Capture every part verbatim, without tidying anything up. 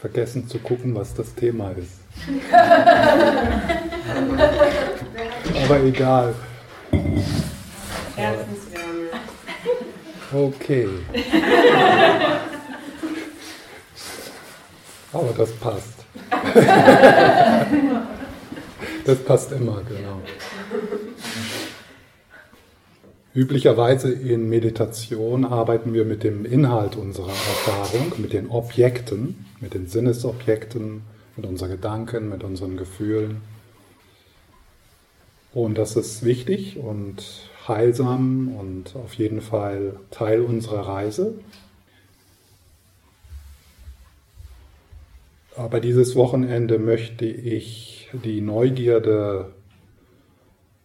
vergessen zu gucken, was das Thema ist. Aber egal. Herzenswärme. Okay. Aber das passt. Das passt immer, genau. Üblicherweise in Meditation arbeiten wir mit dem Inhalt unserer Erfahrung, mit den Objekten, mit den Sinnesobjekten, mit unseren Gedanken, mit unseren Gefühlen. Und das ist wichtig und heilsam und auf jeden Fall Teil unserer Reise. Aber dieses Wochenende möchte ich die Neugierde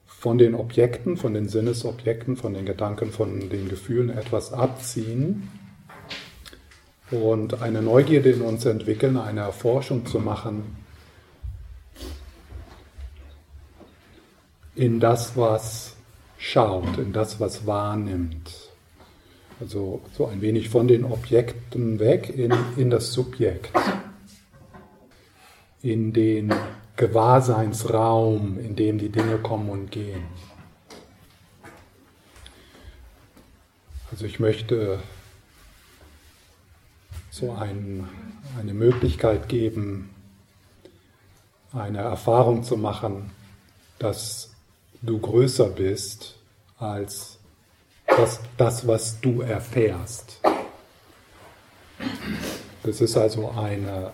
von den Objekten, von den Sinnesobjekten, von den Gedanken, von den Gefühlen etwas abziehen und eine Neugierde in uns entwickeln, eine Erforschung zu machen in das, was schaut, in das, was wahrnimmt. Also so ein wenig von den Objekten weg in, in das Subjekt, in den Gewahrseinsraum, in dem die Dinge kommen und gehen. Also ich möchte so ein, eine Möglichkeit geben, eine Erfahrung zu machen, dass du größer bist als das, das was du erfährst. Das ist also eine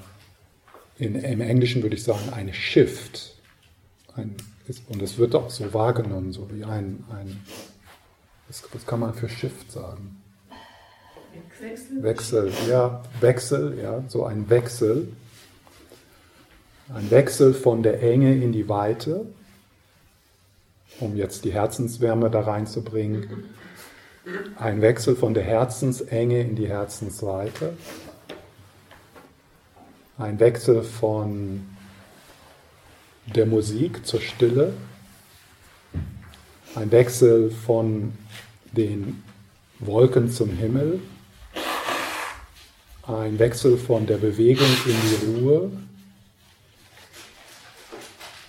In, Im Englischen würde ich sagen, eine Shift. Ein, ist, und es wird auch so wahrgenommen, so wie ein... ein was, was kann man für Shift sagen? Wechsel. Wechsel, ja. Wechsel, ja. So ein Wechsel. Ein Wechsel von der Enge in die Weite, um jetzt die Herzenswärme da reinzubringen. Ein Wechsel von der Herzensenge in die Herzensweite. Ein Wechsel von der Musik zur Stille, ein Wechsel von den Wolken zum Himmel, ein Wechsel von der Bewegung in die Ruhe,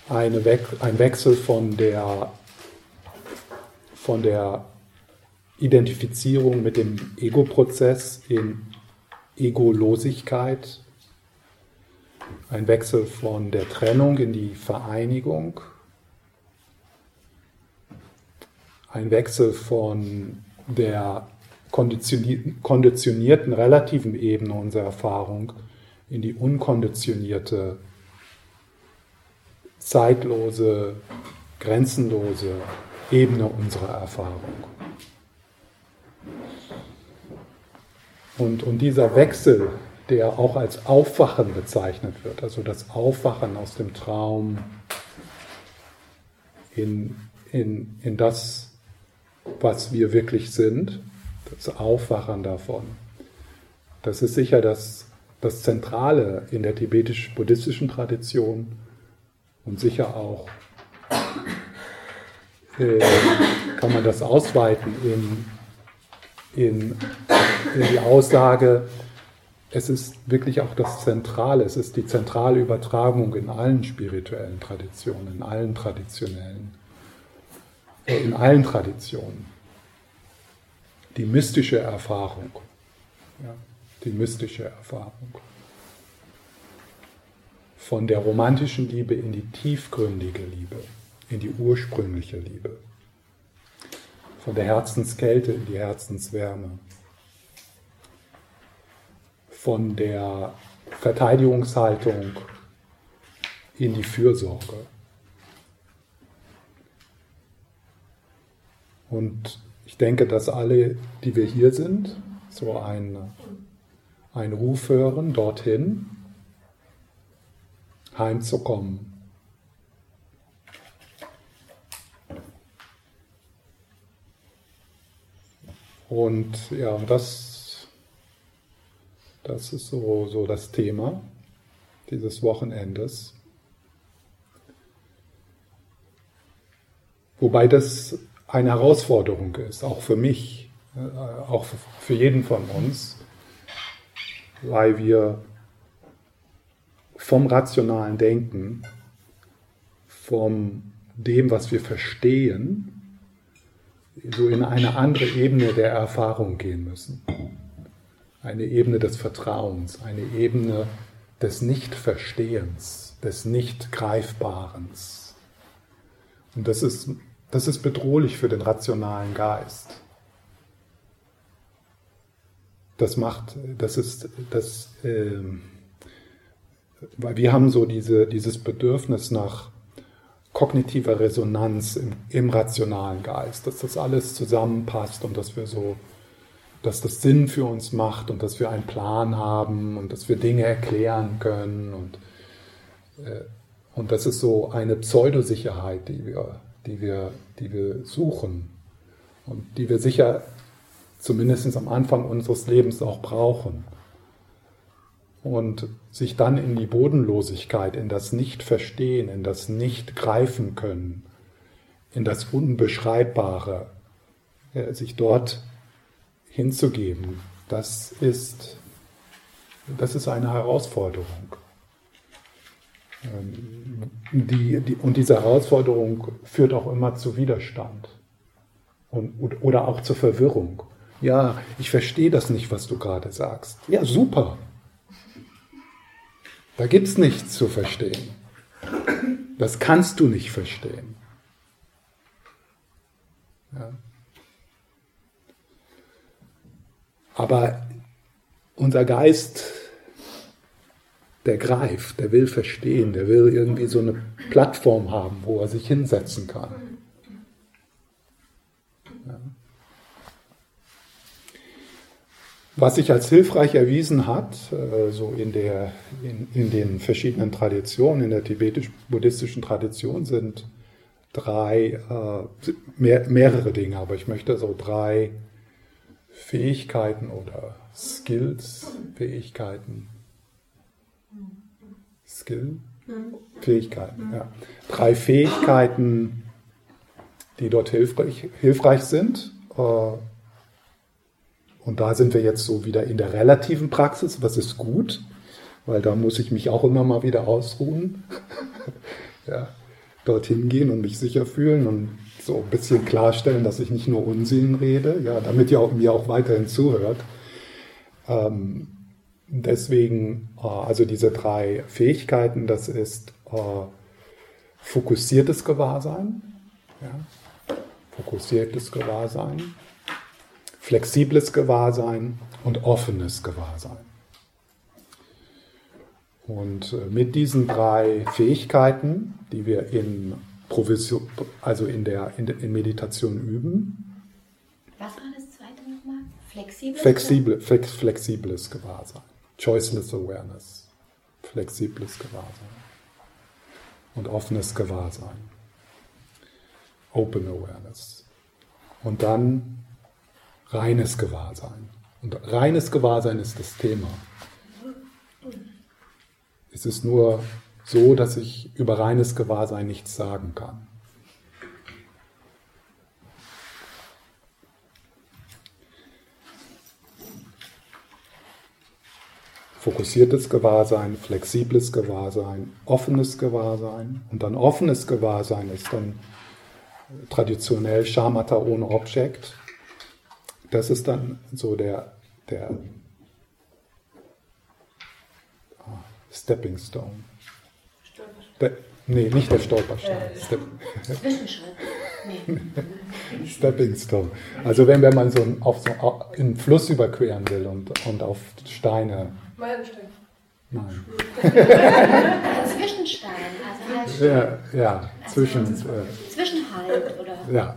eine We- ein Wechsel von der, von der Identifizierung mit dem Ego-Prozess in Egolosigkeit, ein Wechsel von der Trennung in die Vereinigung, ein Wechsel von der konditionierten, konditionierten relativen Ebene unserer Erfahrung in die unkonditionierte, zeitlose, grenzenlose Ebene unserer Erfahrung. Und, und dieser Wechsel, der auch als Aufwachen bezeichnet wird, also das Aufwachen aus dem Traum in, in, in das, was wir wirklich sind, das Aufwachen davon. Das ist sicher das, das Zentrale in der tibetisch-buddhistischen Tradition und sicher auch äh, kann man das ausweiten in, in, in die Aussage, es ist wirklich auch das Zentrale, es ist die zentrale Übertragung in allen spirituellen Traditionen, in allen traditionellen, in allen Traditionen. Die mystische Erfahrung, ja, die mystische Erfahrung. Von der romantischen Liebe in die tiefgründige Liebe, in die ursprüngliche Liebe. Von der Herzenskälte in die Herzenswärme. Von der Verteidigungshaltung in die Fürsorge. Und ich denke, dass alle, die wir hier sind, so einen, einen Ruf hören, dorthin heimzukommen. Und ja, das Das ist so, so das Thema dieses Wochenendes. Wobei das eine Herausforderung ist, auch für mich, auch für jeden von uns, weil wir vom rationalen Denken, von dem, was wir verstehen, so in eine andere Ebene der Erfahrung gehen müssen. Eine Ebene des Vertrauens, eine Ebene des Nichtverstehens, des Nichtgreifbarens. Und das ist, das ist bedrohlich für den rationalen Geist. Das macht, das ist, das, äh, weil wir haben so diese, dieses Bedürfnis nach kognitiver Resonanz im, im rationalen Geist, dass das alles zusammenpasst und dass wir so, dass das Sinn für uns macht und dass wir einen Plan haben und dass wir Dinge erklären können und, äh, und das ist so eine Pseudosicherheit, die wir, die wir, die wir suchen und die wir sicher zumindest am Anfang unseres Lebens auch brauchen. Und sich dann in die Bodenlosigkeit, in das Nicht-Verstehen, in das Nicht-Greifen-Können, in das Unbeschreibbare, sich dort hinzugeben, das ist, das ist eine Herausforderung. Die, die, und diese Herausforderung führt auch immer zu Widerstand und, oder auch zur Verwirrung. Ja, ich verstehe das nicht, was du gerade sagst. Ja, super. Da gibt es nichts zu verstehen. Das kannst du nicht verstehen. Ja. Aber unser Geist, der greift, der will verstehen, der will irgendwie so eine Plattform haben, wo er sich hinsetzen kann. Ja. Was sich als hilfreich erwiesen hat, so in, der, in, in den verschiedenen Traditionen, in der tibetisch-buddhistischen Tradition sind drei, mehr, mehrere Dinge, aber ich möchte so drei Fähigkeiten oder Skills, Fähigkeiten, Skill, Fähigkeiten, ja. Drei Fähigkeiten, die dort hilfreich, hilfreich sind. Und da sind wir jetzt so wieder in der relativen Praxis, was ist gut, weil da muss ich mich auch immer mal wieder ausruhen, ja, dorthin gehen und mich sicher fühlen und so ein bisschen klarstellen, dass ich nicht nur Unsinn rede, ja, damit ihr auch, mir auch weiterhin zuhört. Ähm, deswegen, äh, also diese drei Fähigkeiten, das ist äh, fokussiertes Gewahrsein, ja, fokussiertes Gewahrsein, flexibles Gewahrsein und offenes Gewahrsein. Und mit diesen drei Fähigkeiten, die wir in, Provision, also in der in, in Meditation üben. Was war das zweite nochmal? Flexibles? Flexible, flex, flexibles Gewahrsein. Choiceless Awareness. Flexibles Gewahrsein. Und offenes Gewahrsein. Open Awareness. Und dann reines Gewahrsein. Und reines Gewahrsein ist das Thema. Es ist nur so, dass ich über reines Gewahrsein nichts sagen kann. Fokussiertes Gewahrsein, flexibles Gewahrsein, offenes Gewahrsein. Und dann offenes Gewahrsein ist dann traditionell Shamatha ohne Objekt. Das ist dann so der, der oh, Stepping Stone. Der, nee, nicht der Stolperstein. Äh, Step, Zwischenschritt. Nee. Stepping Stone. Also wenn, wenn man so einen, auf so einen Fluss überqueren will und, und auf Steine. Meilenstein. Nein. Zwischenstein. Also halt ja, ja also zwischen, äh, Zwischenhalt. Oder? Ja.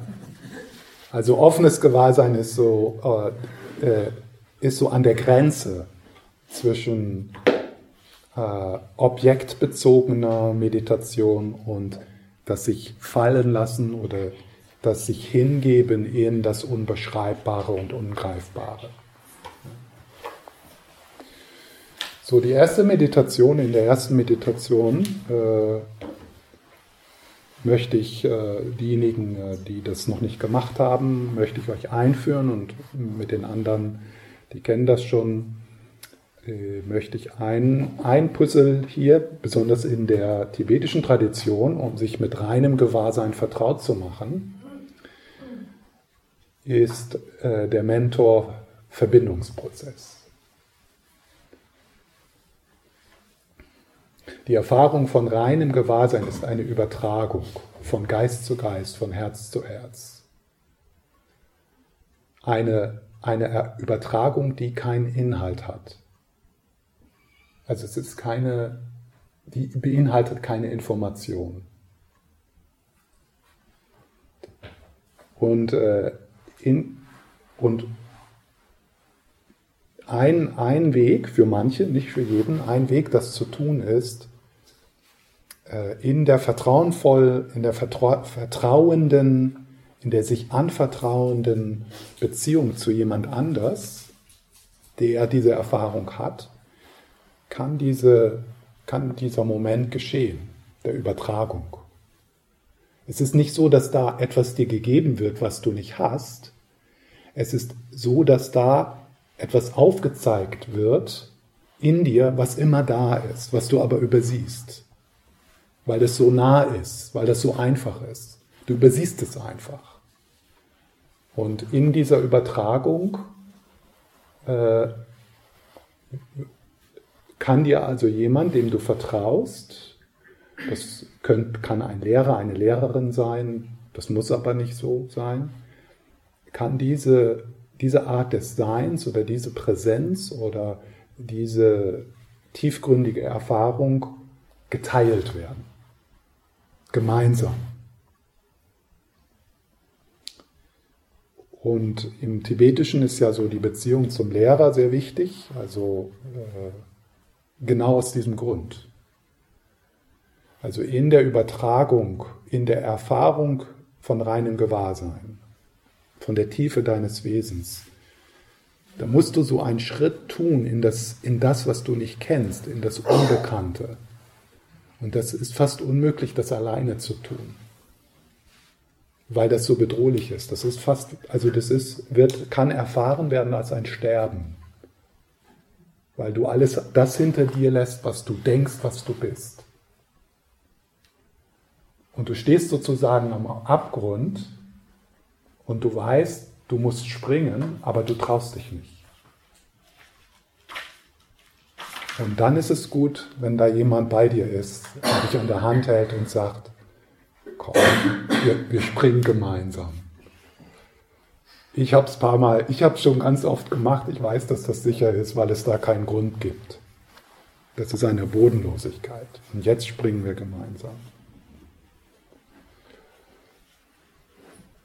Also offenes Gewahrsein ist so, äh, ist so an der Grenze zwischen äh, objektbezogener Meditation und das sich fallen lassen oder das sich hingeben in das Unbeschreibbare und Ungreifbare. So, die erste Meditation, in der ersten Meditation äh, möchte ich äh, diejenigen, die das noch nicht gemacht haben, möchte ich euch einführen und mit den anderen, die kennen das schon, möchte ich ein, ein Puzzle hier, besonders in der tibetischen Tradition, um sich mit reinem Gewahrsein vertraut zu machen, ist äh, der Mentor-Verbindungsprozess. Die Erfahrung von reinem Gewahrsein ist eine Übertragung von Geist zu Geist, von Herz zu Herz. Eine, eine Übertragung, die keinen Inhalt hat. Also es ist keine, die beinhaltet keine Information. Und, äh, in, und ein, ein Weg für manche, nicht für jeden, ein Weg, das zu tun ist, äh, in der vertrauenvoll, in der vertra- vertrauenden, in der sich anvertrauenden Beziehung zu jemand anders, der diese Erfahrung hat, Kann, diese, kann dieser Moment geschehen, der Übertragung. Es ist nicht so, dass da etwas dir gegeben wird, was du nicht hast. Es ist so, dass da etwas aufgezeigt wird in dir, was immer da ist, was du aber übersiehst. Weil das so nah ist, weil das so einfach ist. Du übersiehst es einfach. Und in dieser Übertragung äh, kann dir also jemand, dem du vertraust, das könnt, kann ein Lehrer, eine Lehrerin sein, das muss aber nicht so sein, kann diese, diese Art des Seins oder diese Präsenz oder diese tiefgründige Erfahrung geteilt werden. Gemeinsam. Und im Tibetischen ist ja so die Beziehung zum Lehrer sehr wichtig, also äh, genau aus diesem Grund. Also in der Übertragung, in der Erfahrung von reinem Gewahrsein, von der Tiefe deines Wesens, da musst du so einen Schritt tun in das, in das, was du nicht kennst, in das Unbekannte. Und das ist fast unmöglich, das alleine zu tun, weil das so bedrohlich ist. Das ist fast, also das ist, wird, kann erfahren werden als ein Sterben. Weil du alles das hinter dir lässt, was du denkst, was du bist. Und du stehst sozusagen am Abgrund und du weißt, du musst springen, aber du traust dich nicht. Und dann ist es gut, wenn da jemand bei dir ist, der dich an der Hand hält und sagt, komm, wir, wir springen gemeinsam. Ich habe es paar Mal, ich habe schon ganz oft gemacht, ich weiß, dass das sicher ist, weil es da keinen Grund gibt. Das ist eine Bodenlosigkeit. Und jetzt springen wir gemeinsam.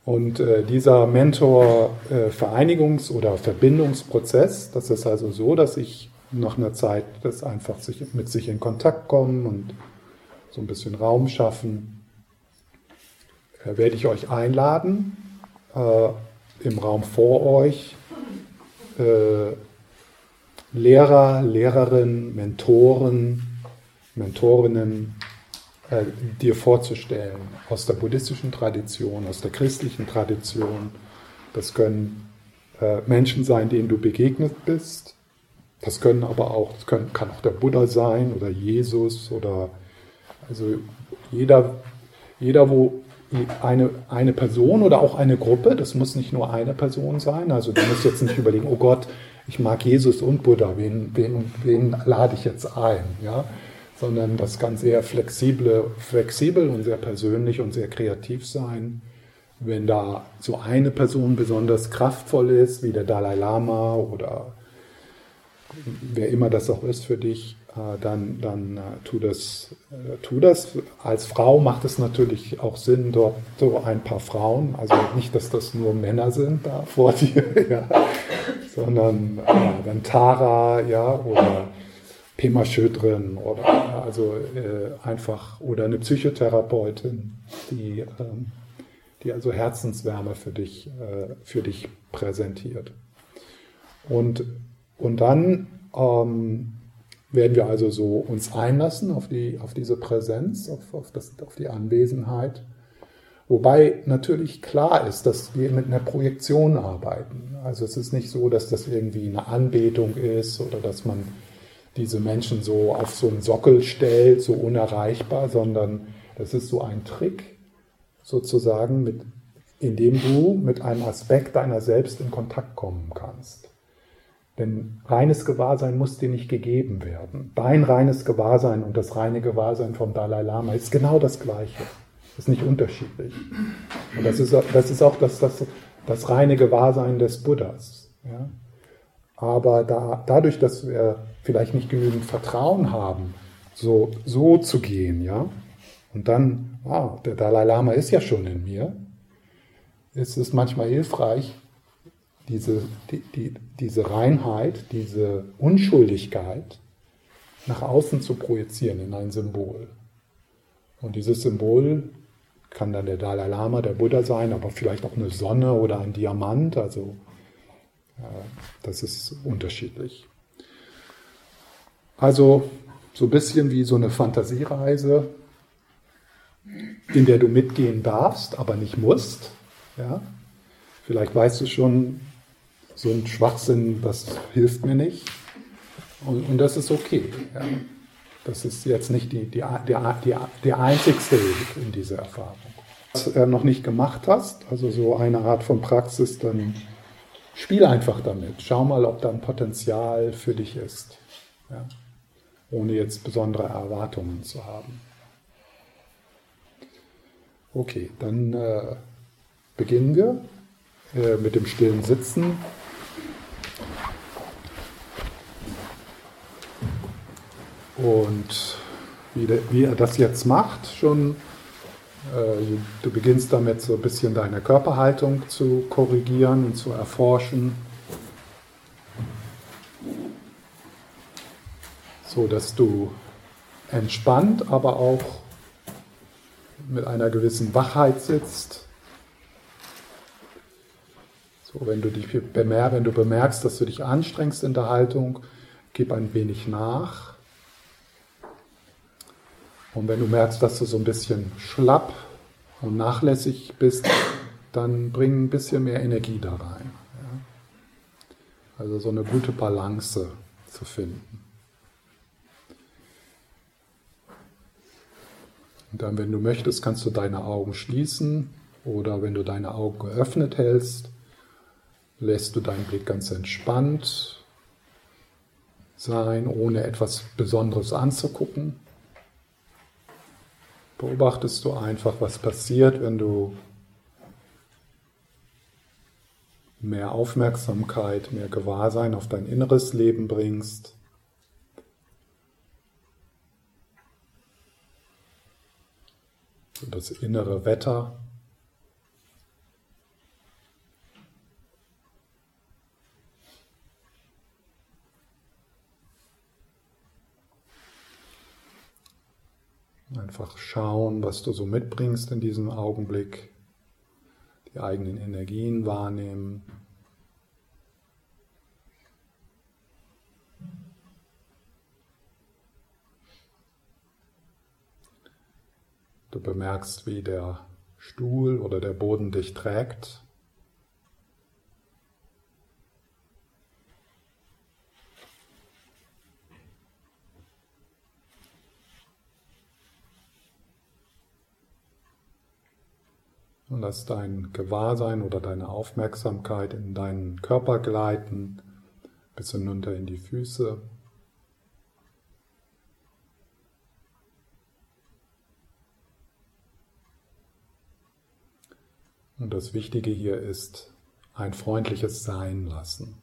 Und äh, dieser Mentor-Vereinigungs- äh, oder Verbindungsprozess, das ist also so, dass ich nach einer Zeit das einfach sich, mit sich in Kontakt kommen und so ein bisschen Raum schaffen, äh, werde ich euch einladen, äh, im Raum vor euch, äh, Lehrer, Lehrerinnen, Mentoren, Mentorinnen äh, dir vorzustellen, aus der buddhistischen Tradition, aus der christlichen Tradition. Das können äh, Menschen sein, denen du begegnet bist. Das können aber auch, das können, kann auch der Buddha sein oder Jesus oder also jeder, jeder, wo Eine, eine Person oder auch eine Gruppe, das muss nicht nur eine Person sein, also du musst jetzt nicht überlegen, oh Gott, ich mag Jesus und Buddha, wen, wen, wen lade ich jetzt ein, ja? Sondern das kann sehr flexible, flexibel und sehr persönlich und sehr kreativ sein. Wenn da so eine Person besonders kraftvoll ist, wie der Dalai Lama oder wer immer das auch ist für dich, dann, dann tu das, tu das. Als Frau macht es natürlich auch Sinn, dort so ein paar Frauen, also nicht, dass das nur Männer sind da vor dir, ja, sondern äh, dann Tara, ja, oder Pema Chödrön oder ja, also äh, einfach, oder eine Psychotherapeutin, die, äh, die also Herzenswärme für dich, äh, für dich präsentiert. Und, und dann ähm, werden wir also so uns einlassen auf die, auf diese Präsenz, auf, auf, das, auf die Anwesenheit. Wobei natürlich klar ist, dass wir mit einer Projektion arbeiten. Also es ist nicht so, dass das irgendwie eine Anbetung ist oder dass man diese Menschen so auf so einen Sockel stellt, so unerreichbar, sondern das ist so ein Trick, sozusagen, mit, indem du mit einem Aspekt deiner selbst in Kontakt kommen kannst. Denn reines Gewahrsein muss dir nicht gegeben werden. Dein reines Gewahrsein und das reine Gewahrsein vom Dalai Lama ist genau das Gleiche. Ist nicht unterschiedlich. Und das ist, das ist auch das, das, das reine Gewahrsein des Buddhas. Ja? Aber da, dadurch, dass wir vielleicht nicht genügend Vertrauen haben, so, so zu gehen, ja, und dann, ah, der Dalai Lama ist ja schon in mir, ist es manchmal hilfreich, diese, die, die, diese Reinheit, diese Unschuldigkeit nach außen zu projizieren in ein Symbol. Und dieses Symbol kann dann der Dalai Lama, der Buddha sein, aber vielleicht auch eine Sonne oder ein Diamant, also äh, das ist unterschiedlich. Also so ein bisschen wie so eine Fantasiereise, in der du mitgehen darfst, aber nicht musst, ja? Vielleicht weißt du schon, so ein Schwachsinn, das hilft mir nicht. Und, und das ist okay. Ja? Das ist jetzt nicht die, die, die, die, die einzigste Weg in dieser Erfahrung. Was du noch nicht gemacht hast, also so eine Art von Praxis, dann spiel einfach damit. Schau mal, ob da ein Potenzial für dich ist. Ja? Ohne jetzt besondere Erwartungen zu haben. Okay, dann äh, beginnen wir äh, mit dem stillen Sitzen. Und wie, de, wie er das jetzt macht, schon, äh, du beginnst damit so ein bisschen deine Körperhaltung zu korrigieren und zu erforschen, so dass du entspannt, aber auch mit einer gewissen Wachheit sitzt. So, wenn du dich bemerkst, wenn du bemerkst, dass du dich anstrengst in der Haltung, gib ein wenig nach. Und wenn du merkst, dass du so ein bisschen schlapp und nachlässig bist, dann bring ein bisschen mehr Energie da rein. Also so eine gute Balance zu finden. Und dann, wenn du möchtest, kannst du deine Augen schließen oder wenn du deine Augen geöffnet hältst, lässt du deinen Blick ganz entspannt sein, ohne etwas Besonderes anzugucken. Beobachtest du einfach, was passiert, wenn du mehr Aufmerksamkeit, mehr Gewahrsein auf dein inneres Leben bringst. Das innere Wetter. Einfach schauen, was du so mitbringst in diesem Augenblick. Die eigenen Energien wahrnehmen. Du bemerkst, wie der Stuhl oder der Boden dich trägt. Und lass dein Gewahrsein oder deine Aufmerksamkeit in deinen Körper gleiten, bis hinunter in die Füße. Und das Wichtige hier ist, ein freundliches Sein lassen.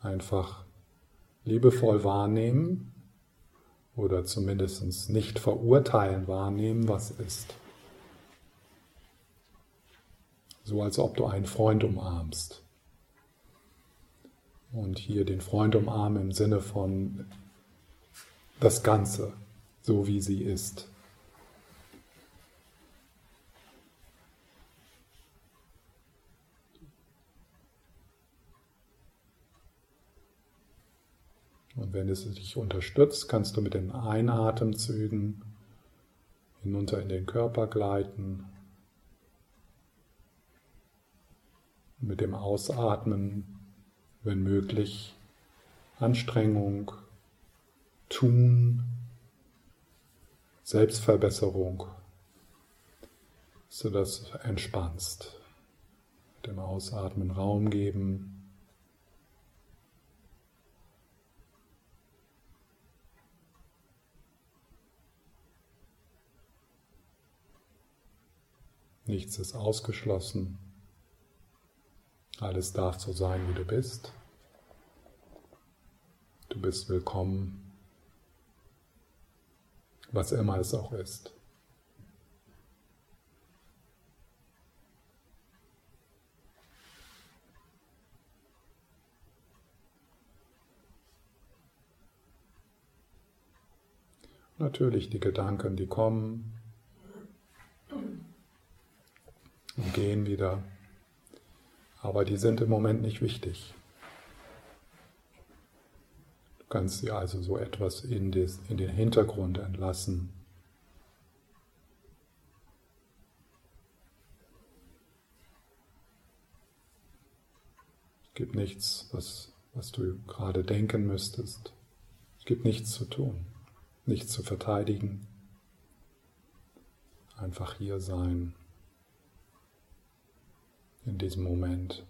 Einfach liebevoll wahrnehmen oder zumindest nicht verurteilen wahrnehmen, was ist. So als ob du einen Freund umarmst. Und hier den Freund umarmen im Sinne von das Ganze. So wie sie ist. Und wenn es dich unterstützt, kannst du mit den Einatemzügen hinunter in den Körper gleiten mit dem Ausatmen, wenn möglich, Anstrengung, Tun, Selbstverbesserung, sodass du entspannst. Mit dem Ausatmen Raum geben. Nichts ist ausgeschlossen. Alles darf so sein, wie du bist. Du bist willkommen, was immer es auch ist. Natürlich die Gedanken, die kommen und gehen wieder. Aber die sind im Moment nicht wichtig. Du kannst dir also so etwas in den Hintergrund entlassen. Es gibt nichts, was, was du gerade denken müsstest. Es gibt nichts zu tun, nichts zu verteidigen. Einfach hier sein. In diesem Moment.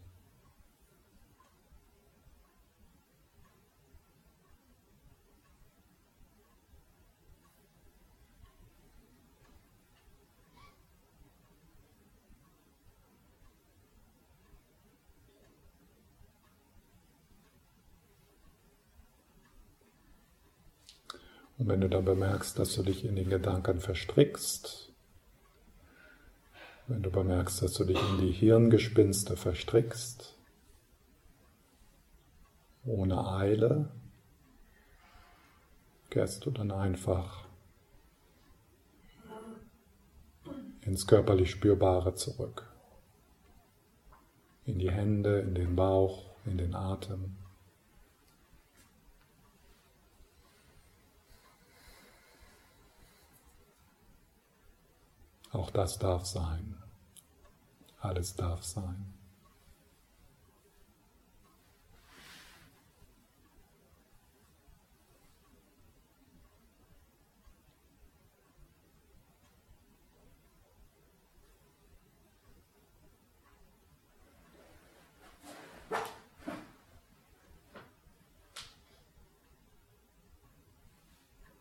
Und wenn du dann bemerkst, dass du dich in den Gedanken verstrickst, wenn du bemerkst, dass du dich in die Hirngespinste verstrickst, ohne Eile, kehrst du dann einfach ins körperlich Spürbare zurück. In die Hände, in den Bauch, in den Atem. Auch das darf sein. Alles darf sein.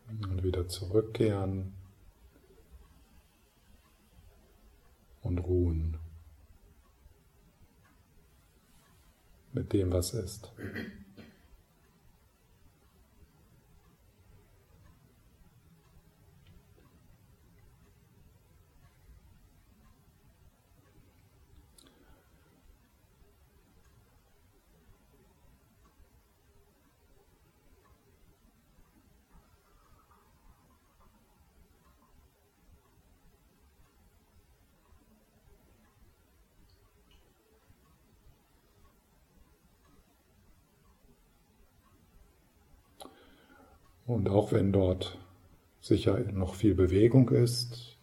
Und wieder zurückkehren. Und ruhen mit dem, was ist. Und auch wenn dort sicher noch viel Bewegung ist,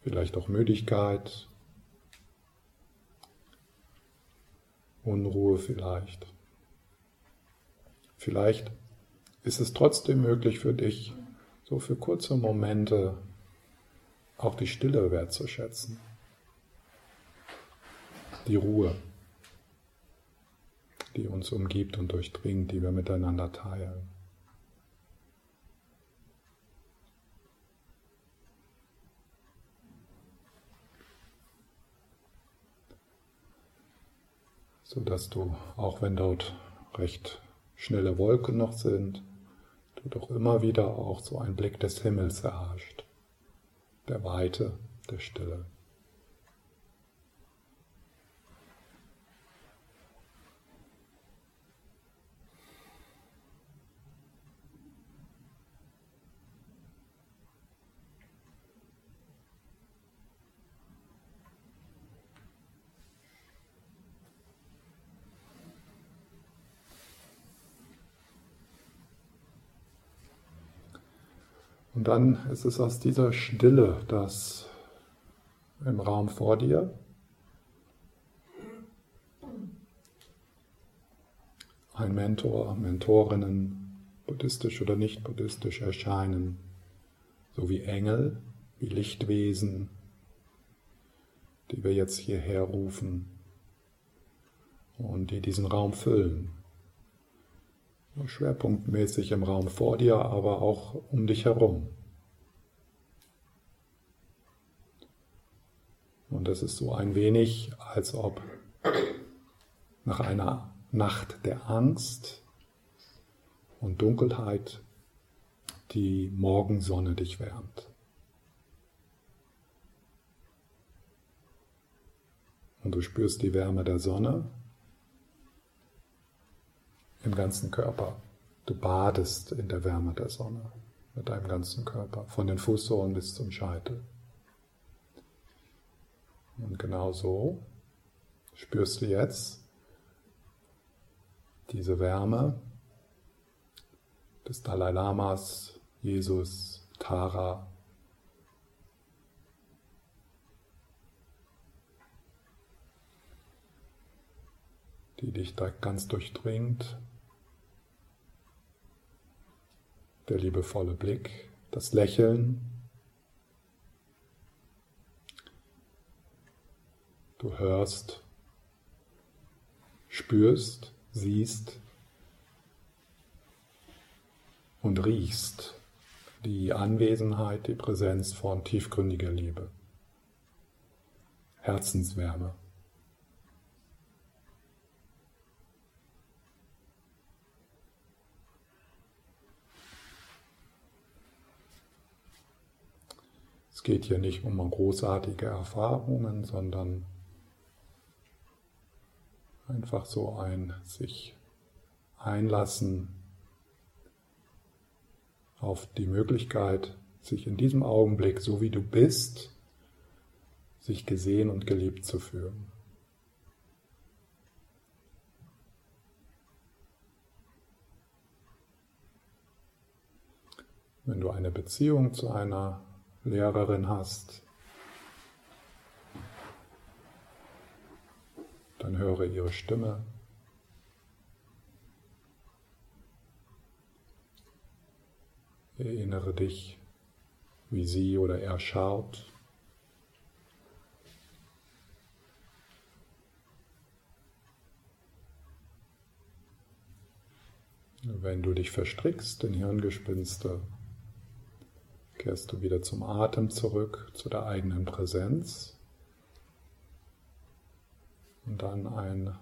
vielleicht auch Müdigkeit, Unruhe vielleicht. Vielleicht ist es trotzdem möglich für dich, so für kurze Momente auch die Stille wertzuschätzen, die Ruhe, die uns umgibt und durchdringt, die wir miteinander teilen. Sodass du, auch wenn dort recht schnelle Wolken noch sind, du doch immer wieder auch so einen Blick des Himmels erhascht, der Weite, der Stille. Und dann ist es aus dieser Stille, dass im Raum vor dir ein Mentor, Mentorinnen, buddhistisch oder nicht buddhistisch, erscheinen, so wie Engel, wie Lichtwesen, die wir jetzt hierher rufen und die diesen Raum füllen. Nur schwerpunktmäßig im Raum vor dir, aber auch um dich herum. Und es ist so ein wenig, als ob nach einer Nacht der Angst und Dunkelheit die Morgensonne dich wärmt. Und du spürst die Wärme der Sonne im ganzen Körper. Du badest in der Wärme der Sonne mit deinem ganzen Körper, von den Fußsohlen bis zum Scheitel. Und genau so spürst du jetzt diese Wärme des Dalai Lamas, Jesus, Tara. Die dich da ganz durchdringt. Der liebevolle Blick, das Lächeln. Du hörst, spürst, siehst und riechst die Anwesenheit, die Präsenz von tiefgründiger Liebe, Herzenswärme. Es geht hier nicht um großartige Erfahrungen, sondern einfach so ein sich einlassen auf die Möglichkeit, sich in diesem Augenblick, so wie du bist, sich gesehen und geliebt zu fühlen. Wenn du eine Beziehung zu einer Lehrerin hast, dann höre ihre Stimme. Erinnere dich, wie sie oder er schaut. Wenn du dich verstrickst in Hirngespinste, kehrst du wieder zum Atem zurück, zu der eigenen Präsenz. Und dann ein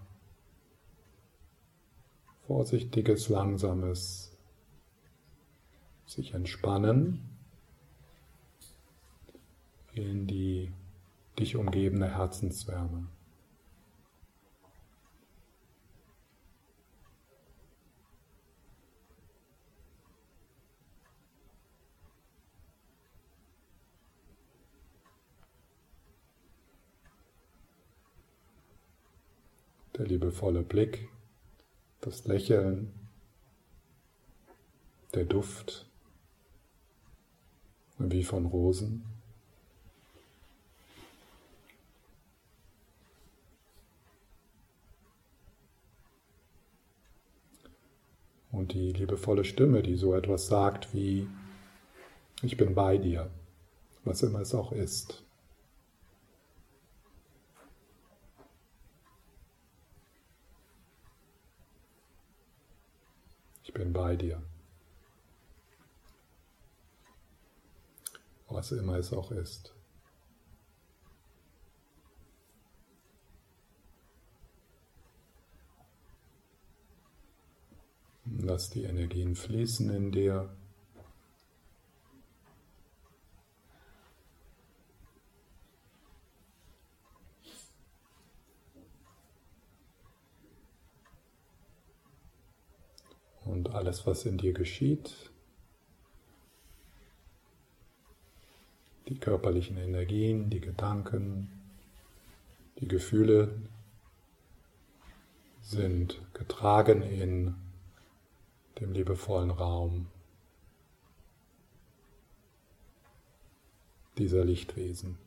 vorsichtiges, langsames sich entspannen in die dich umgebende Herzenswärme. Der liebevolle Blick, das Lächeln, der Duft, wie von Rosen. Und die liebevolle Stimme, die so etwas sagt wie, ich bin bei dir, was immer es auch ist. Ich bin bei dir. Was immer es auch ist. Lass die Energien fließen in dir. Und alles, was in dir geschieht, die körperlichen Energien, die Gedanken, die Gefühle sind getragen in dem liebevollen Raum dieser Lichtwesen.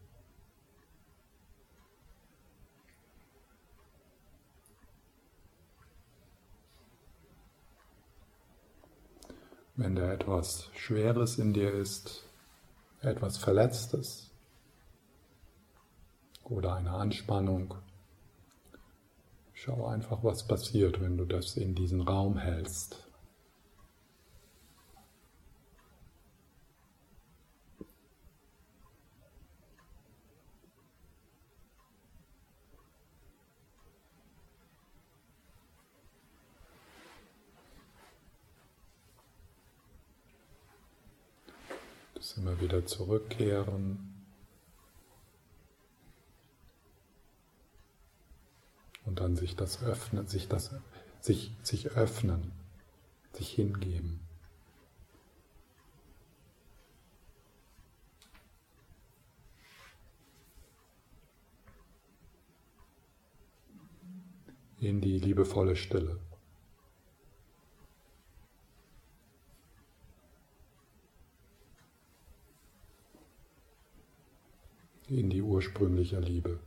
Wenn da etwas Schweres in dir ist, etwas Verletztes oder eine Anspannung, schau einfach, was passiert, wenn du das in diesen Raum hältst. Das immer wieder zurückkehren. Und dann sich das öffnen, sich das, sich, sich öffnen, sich hingeben. In die liebevolle Stille. In die ursprüngliche Liebe.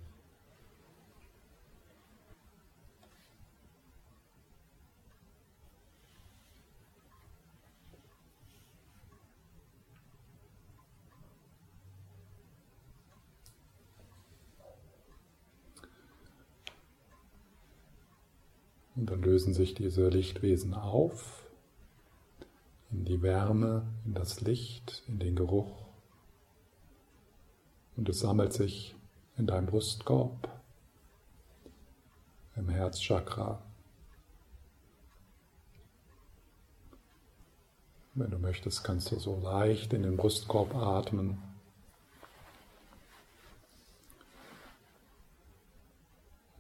Und dann lösen sich diese Lichtwesen auf, in die Wärme, in das Licht, in den Geruch. Und es sammelt sich in deinem Brustkorb, im Herzchakra. Wenn du möchtest, kannst du so leicht in den Brustkorb atmen.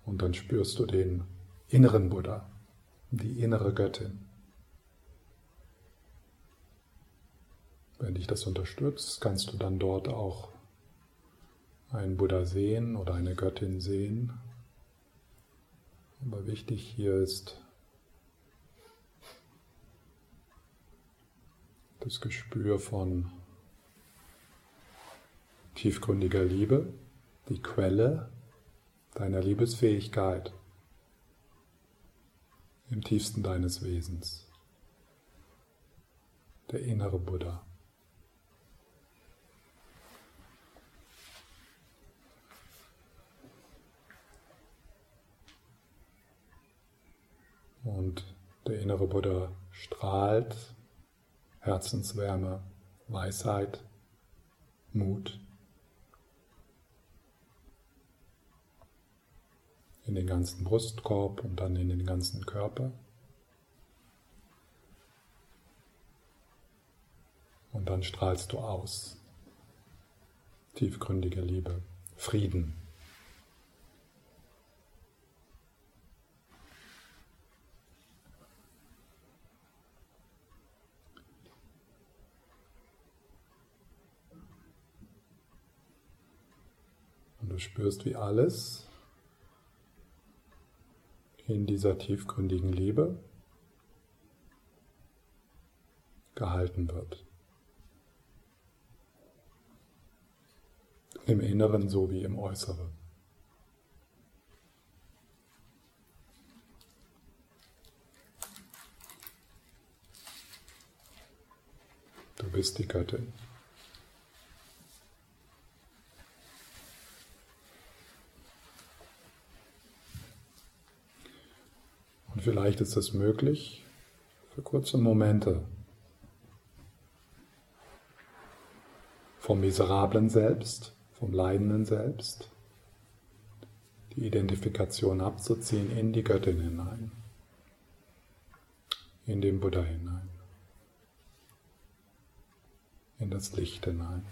Und dann spürst du den inneren Buddha, die innere Göttin. Wenn dich das unterstützt, kannst du dann dort auch einen Buddha sehen oder eine Göttin sehen. Aber wichtig hier ist das Gespür von tiefgründiger Liebe, die Quelle deiner Liebesfähigkeit im tiefsten deines Wesens, der innere Buddha. Und der innere Buddha strahlt Herzenswärme, Weisheit, Mut in den ganzen Brustkorb und dann in den ganzen Körper. Und dann strahlst du aus. Tiefgründige Liebe, Frieden. Du spürst, wie alles in dieser tiefgründigen Liebe gehalten wird. Im Inneren sowie im Äußeren. Du bist die Göttin. Und vielleicht ist es möglich, für kurze Momente vom miserablen Selbst, vom leidenden Selbst, die Identifikation abzuziehen in die Göttin hinein, in den Buddha hinein, in das Licht hinein.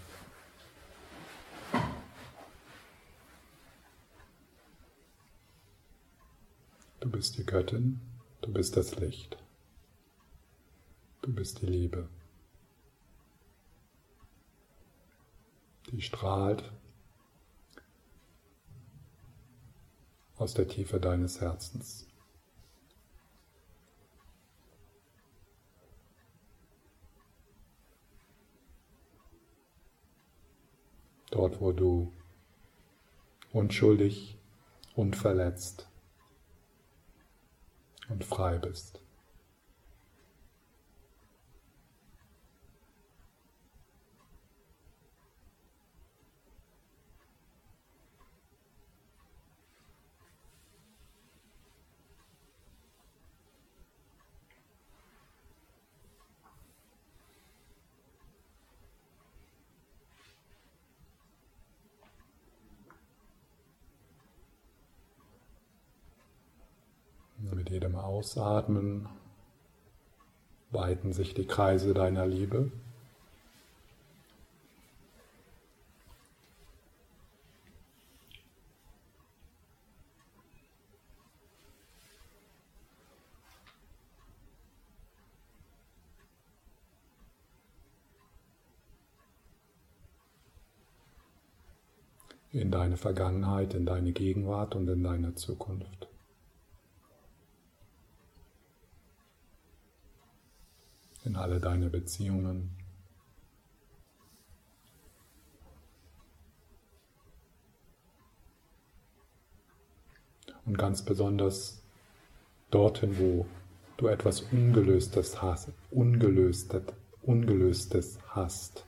Du bist die Göttin, du bist das Licht, du bist die Liebe, die strahlt aus der Tiefe deines Herzens. Dort, wo du unschuldig, unverletzt und frei bist. jedem Ausatmen weiten sich die Kreise deiner Liebe. In deine Vergangenheit, in deine Gegenwart und in deine Zukunft. In alle deine Beziehungen. Und ganz besonders dorthin, wo du etwas Ungelöstes hast, Ungelöstes, Ungelöstes hast.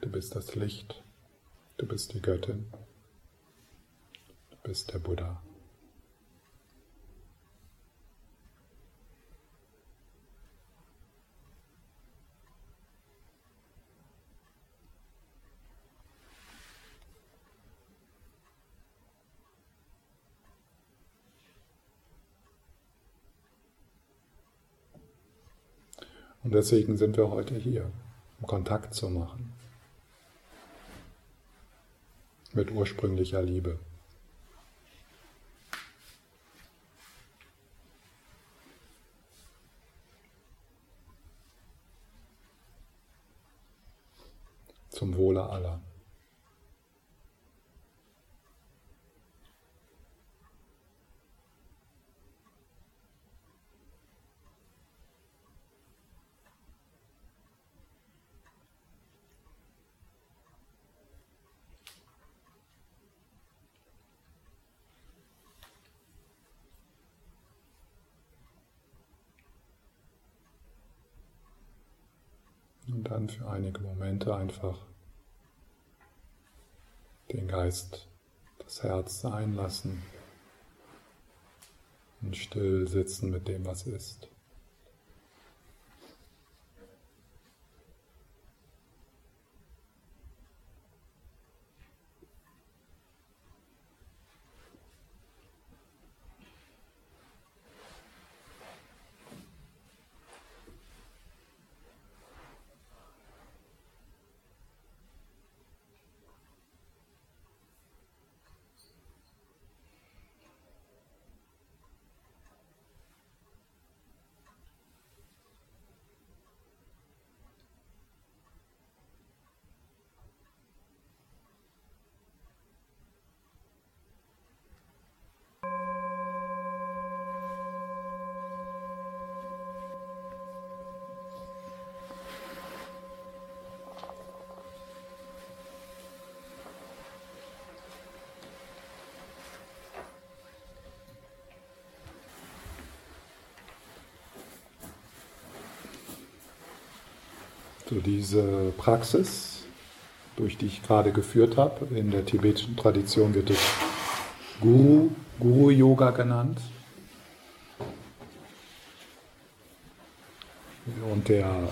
Du bist das Licht, du bist die Göttin, du bist der Buddha. Und deswegen sind wir heute hier, um Kontakt zu machen. Mit ursprünglicher Liebe. Zum Wohle aller. Dann für einige Momente einfach den Geist, das Herz sein lassen und still sitzen mit dem, was ist. So diese Praxis, durch die ich gerade geführt habe, in der tibetischen Tradition wird es Guru, Guru Yoga genannt. Und der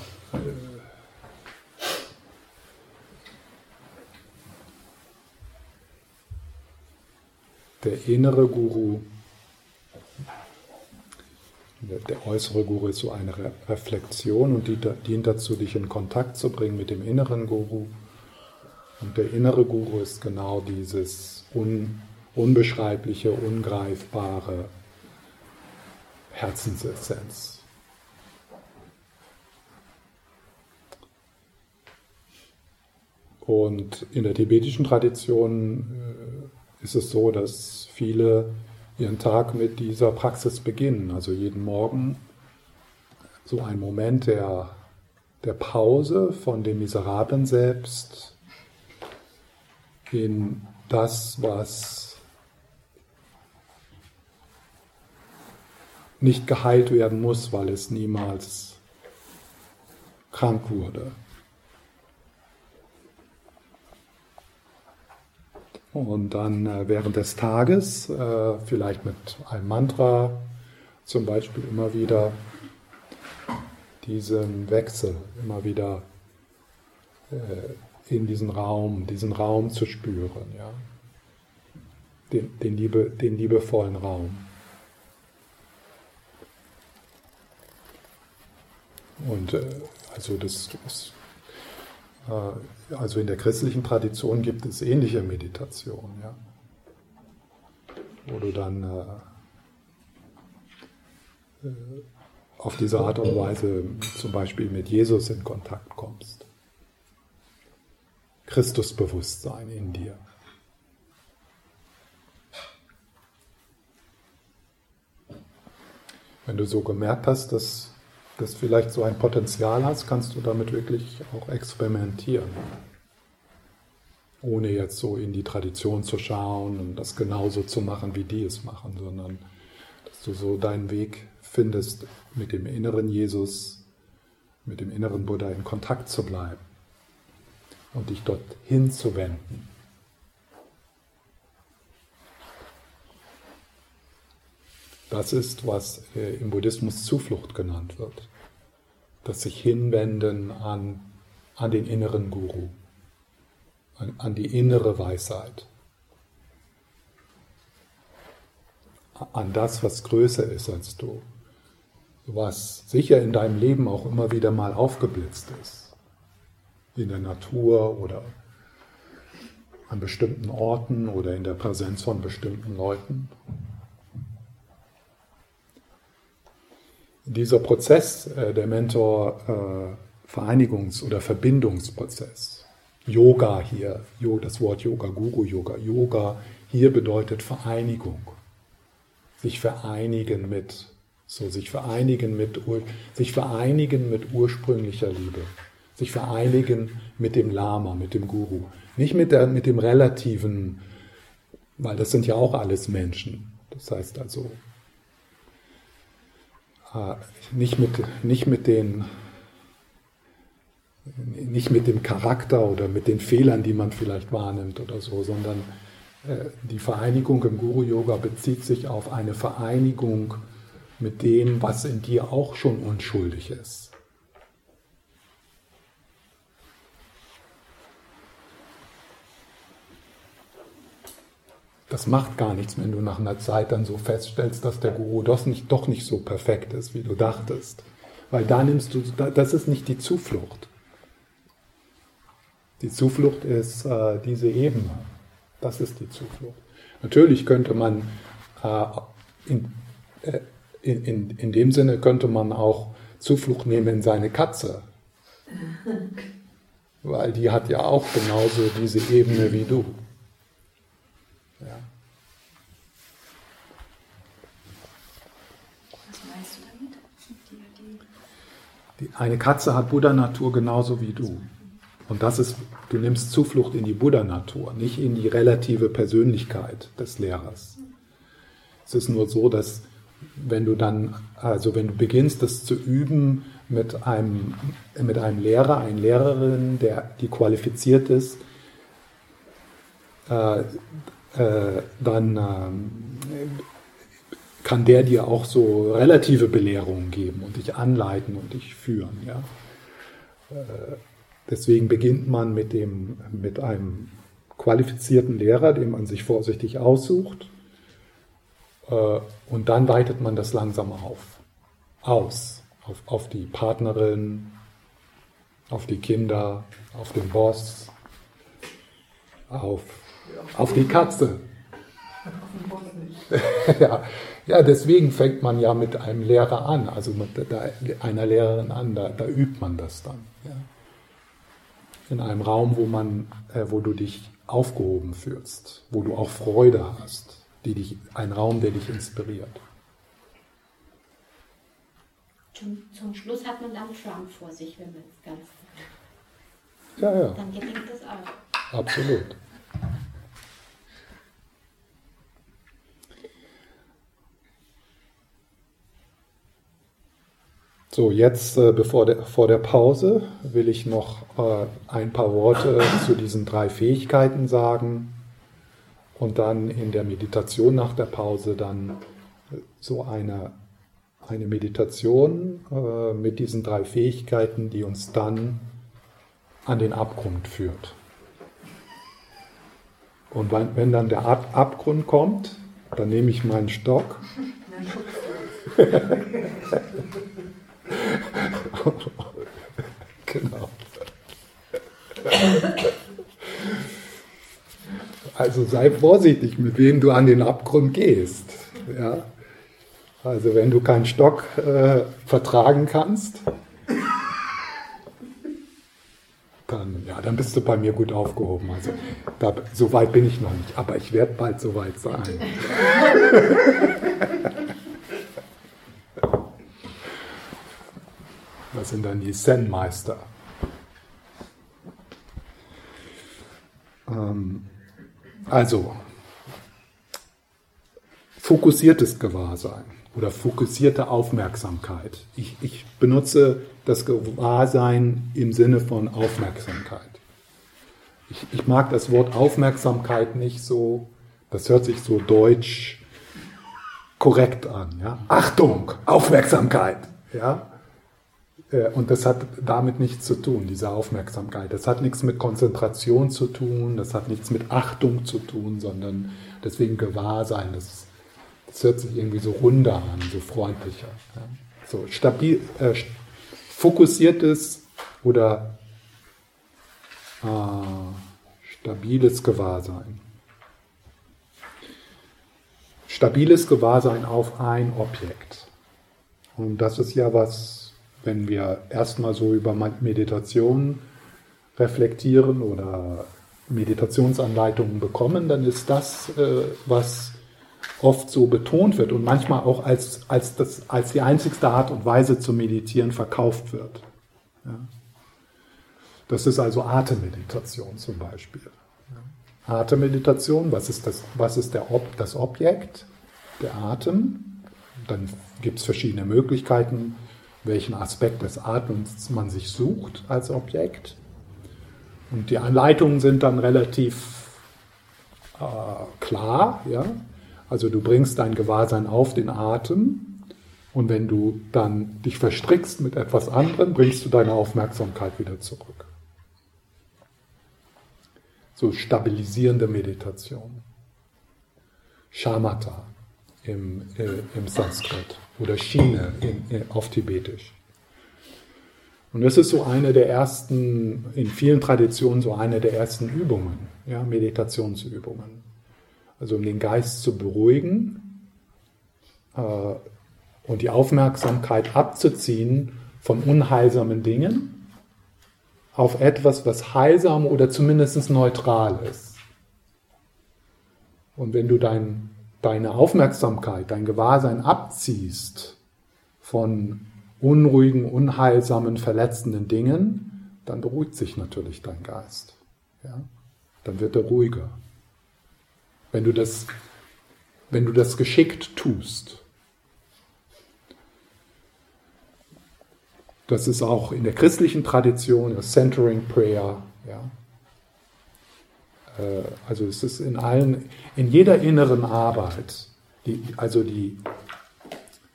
der innere Guru, der äußere Guru ist so eine Reflexion und die dient dazu, dich in Kontakt zu bringen mit dem inneren Guru. Und der innere Guru ist genau dieses un, unbeschreibliche, ungreifbare Herzensessenz. Und in der tibetischen Tradition ist es so, dass viele ihren Tag mit dieser Praxis beginnen, also jeden Morgen so ein Moment der, der Pause von dem miserablen Selbst in das, was nicht geheilt werden muss, weil es niemals krank wurde. Und dann während des Tages, vielleicht mit einem Mantra, zum Beispiel immer wieder diesen Wechsel, immer wieder äh, in diesen Raum, diesen Raum zu spüren, ja? den, den, Liebe, den liebevollen Raum. Und äh, also das, das äh, also in der christlichen Tradition gibt es ähnliche Meditationen, ja? Wo du dann äh, äh, auf diese Art und Weise zum Beispiel mit Jesus in Kontakt kommst. Christusbewusstsein in dir. Wenn du so gemerkt hast, dass das vielleicht so ein Potenzial hast, kannst du damit wirklich auch experimentieren. Ohne jetzt so in die Tradition zu schauen und das genauso zu machen, wie die es machen, sondern dass du so deinen Weg findest, mit dem inneren Jesus, mit dem inneren Buddha in Kontakt zu bleiben und dich dort hinzuwenden. Das ist, was im Buddhismus Zuflucht genannt wird. Das sich hinwenden an, an den inneren Guru, an, an die innere Weisheit. An das, was größer ist als du. Was sicher in deinem Leben auch immer wieder mal aufgeblitzt ist. In der Natur oder an bestimmten Orten oder in der Präsenz von bestimmten Leuten. Dieser Prozess, äh, der Mentor-Vereinigungs- äh, oder Verbindungsprozess, Yoga hier, das Wort Yoga, Guru Yoga, Yoga hier bedeutet Vereinigung. Sich vereinigen mit, so sich vereinigen mit, sich vereinigen mit ursprünglicher Liebe, sich vereinigen mit dem Lama, mit dem Guru, nicht mit, der, mit dem Relativen, weil das sind ja auch alles Menschen. Das heißt also äh, nicht mit, nicht mit den, nicht mit dem Charakter oder mit den Fehlern, die man vielleicht wahrnimmt oder so, sondern die Vereinigung im Guru-Yoga bezieht sich auf eine Vereinigung mit dem, was in dir auch schon unschuldig ist. Das macht gar nichts, wenn du nach einer Zeit dann so feststellst, dass der Guru doch nicht, doch nicht so perfekt ist, wie du dachtest. Weil da nimmst du, das ist nicht die Zuflucht. Die Zuflucht ist äh, diese Ebene. Das ist die Zuflucht. Natürlich könnte man, äh, in, äh, in, in, in dem Sinne könnte man auch Zuflucht nehmen in seine Katze. Weil die hat ja auch genauso diese Ebene wie du. Ja. Was meinst du damit? Die, die eine Katze hat Buddha-Natur genauso wie du. Und das ist, du nimmst Zuflucht in die Buddha-Natur, nicht in die relative Persönlichkeit des Lehrers. Es ist nur so, dass wenn du dann, also wenn du beginnst, das zu üben mit einem, mit einem Lehrer, einer Lehrerin, der, die qualifiziert ist, äh, äh, dann äh, kann der dir auch so relative Belehrungen geben und dich anleiten und dich führen, ja. Äh, Deswegen beginnt man mit, dem, mit einem qualifizierten Lehrer, den man sich vorsichtig aussucht, äh, und dann weitet man das langsam auf, aus, auf, auf die Partnerin, auf die Kinder, auf den Boss, auf, auf die Katze. ja, ja, deswegen fängt man ja mit einem Lehrer an, also mit der, einer Lehrerin an, da, da übt man das dann, ja. In einem Raum, wo man, äh, wo du dich aufgehoben fühlst, wo du auch Freude hast, die dich, ein Raum, der dich inspiriert. Zum, zum Schluss hat man dann Trump vor sich, wenn man das Ganze. Ja, ja. Dann gelingt das auch. Absolut. So, jetzt, äh, bevor der, vor der Pause, will ich noch äh, ein paar Worte zu diesen drei Fähigkeiten sagen und dann in der Meditation nach der Pause dann so eine, eine Meditation äh, mit diesen drei Fähigkeiten, die uns dann an den Abgrund führt. Und wenn dann der Ab- Abgrund kommt, dann nehme ich meinen Stock genau. Also sei vorsichtig, mit wem du an den Abgrund gehst. Ja? Also wenn du keinen Stock äh, vertragen kannst, dann, ja, dann bist du bei mir gut aufgehoben. Also da, so weit bin ich noch nicht, aber ich werde bald so weit sein. Das sind dann die Zen-Meister. Ähm, also, fokussiertes Gewahrsein oder fokussierte Aufmerksamkeit. Ich, ich benutze das Gewahrsein im Sinne von Aufmerksamkeit. Ich, ich mag das Wort Aufmerksamkeit nicht so, das hört sich so deutsch korrekt an. Ja? Achtung, Aufmerksamkeit! Ja? Und das hat damit nichts zu tun, diese Aufmerksamkeit. Das hat nichts mit Konzentration zu tun, das hat nichts mit Achtung zu tun, sondern deswegen Gewahrsein. Das, das hört sich irgendwie so runder an, so freundlicher. Ja. So stabil, äh, fokussiertes oder äh, stabiles Gewahrsein. Stabiles Gewahrsein auf ein Objekt. Und das ist ja was, wenn wir erstmal so über Meditation reflektieren oder Meditationsanleitungen bekommen, dann ist das, was oft so betont wird und manchmal auch als, als, das, als die einzigste Art und Weise zu meditieren verkauft wird. Das ist also Atemmeditation zum Beispiel. Atemmeditation, was ist das, was ist der Ob, das Objekt? Der Atem. Dann gibt es verschiedene Möglichkeiten, welchen Aspekt des Atmens man sich sucht als Objekt. Und die Anleitungen sind dann relativ äh, klar. Ja? Also du bringst dein Gewahrsein auf den Atem und wenn du dann dich verstrickst mit etwas anderem, bringst du deine Aufmerksamkeit wieder zurück. So stabilisierende Meditation. Shamatha im, äh, im Sanskrit. Oder Schiene in, in, auf Tibetisch. Und das ist so eine der ersten, in vielen Traditionen, so eine der ersten Übungen, ja, Meditationsübungen. Also um den Geist zu beruhigen äh, und die Aufmerksamkeit abzuziehen von unheilsamen Dingen auf etwas, was heilsam oder zumindest neutral ist. Und wenn du dein deine Aufmerksamkeit, dein Gewahrsein abziehst von unruhigen, unheilsamen, verletzenden Dingen, dann beruhigt sich natürlich dein Geist. Ja? Dann wird er ruhiger. Wenn du das, wenn du das geschickt tust, das ist auch in der christlichen Tradition, das Centering Prayer, ja, also es ist in allen, in jeder inneren Arbeit, die, also die,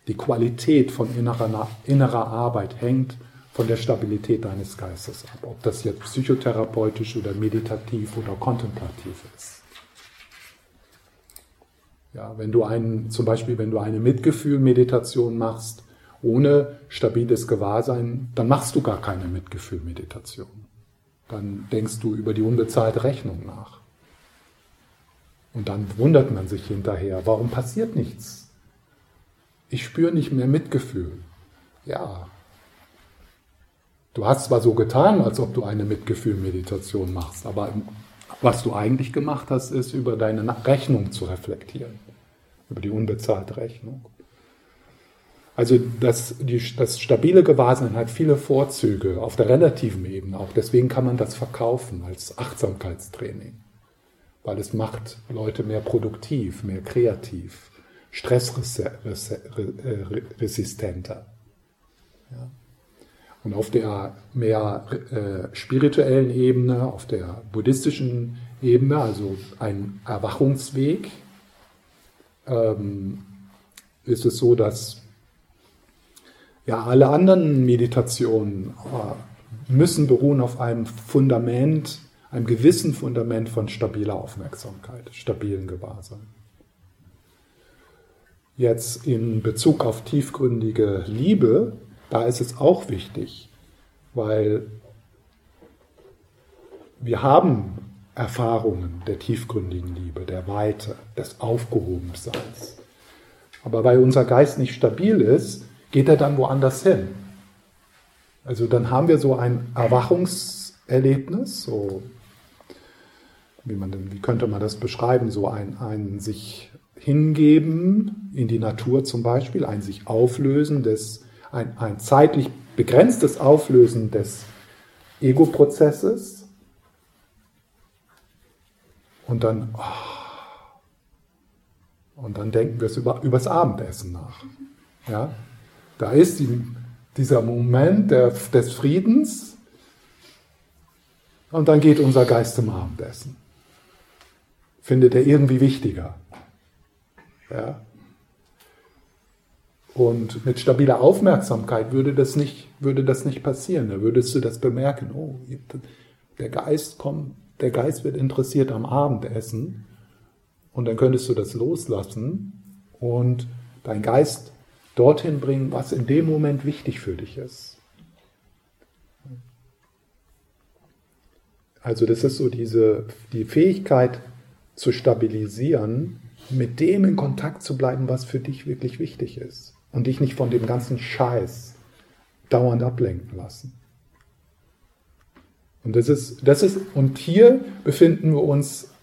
die Qualität von innerer, innerer Arbeit hängt von der Stabilität deines Geistes ab. Ob das jetzt psychotherapeutisch oder meditativ oder kontemplativ ist. Ja, wenn du einen, zum Beispiel, wenn du eine Mitgefühl-Meditation machst, ohne stabiles Gewahrsein, dann machst du gar keine Mitgefühl-Meditation. Dann denkst du über die unbezahlte Rechnung nach. Und dann wundert man sich hinterher, warum passiert nichts? Ich spüre nicht mehr Mitgefühl. Ja, du hast zwar so getan, als ob du eine Mitgefühl-Meditation machst, aber was du eigentlich gemacht hast, ist, über deine Rechnung zu reflektieren, über die unbezahlte Rechnung. Also das, die, das stabile Gewahrsein hat viele Vorzüge auf der relativen Ebene auch. Deswegen kann man das verkaufen als Achtsamkeitstraining, weil es macht Leute mehr produktiv, mehr kreativ, stressresistenter. Ja. Und auf der mehr äh, spirituellen Ebene, auf der buddhistischen Ebene, also ein Erwachungsweg, ähm, ist es so, dass ja, alle anderen Meditationen, müssen beruhen auf einem Fundament, einem gewissen Fundament von stabiler Aufmerksamkeit, stabilen Gewahrsein. Jetzt in Bezug auf tiefgründige Liebe, da ist es auch wichtig, weil wir haben Erfahrungen der tiefgründigen Liebe, der Weite, des Aufgehobenseins. Aber weil unser Geist nicht stabil ist, geht er dann woanders hin. Also dann haben wir so ein Erwachungserlebnis, so wie, man denn, wie könnte man das beschreiben, so ein, ein sich hingeben in die Natur zum Beispiel, ein sich auflösen, des, ein, ein zeitlich begrenztes Auflösen des Ego-Prozesses. Und dann, oh, und dann denken wir es über, über das Abendessen nach. Ja? Da ist die, dieser Moment der, des Friedens und dann geht unser Geist zum Abendessen. Findet er irgendwie wichtiger. Ja? Und mit stabiler Aufmerksamkeit würde das nicht, würde das nicht passieren. Da würdest du das bemerken. Oh, der Geist kommt. Der Geist wird interessiert am Abendessen und dann könntest du das loslassen und deinen Geist dorthin bringen, was in dem Moment wichtig für dich ist. Also das ist so diese, die Fähigkeit zu stabilisieren, mit dem in Kontakt zu bleiben, was für dich wirklich wichtig ist und dich nicht von dem ganzen Scheiß dauernd ablenken lassen. Und das ist, das ist, und hier befinden wir uns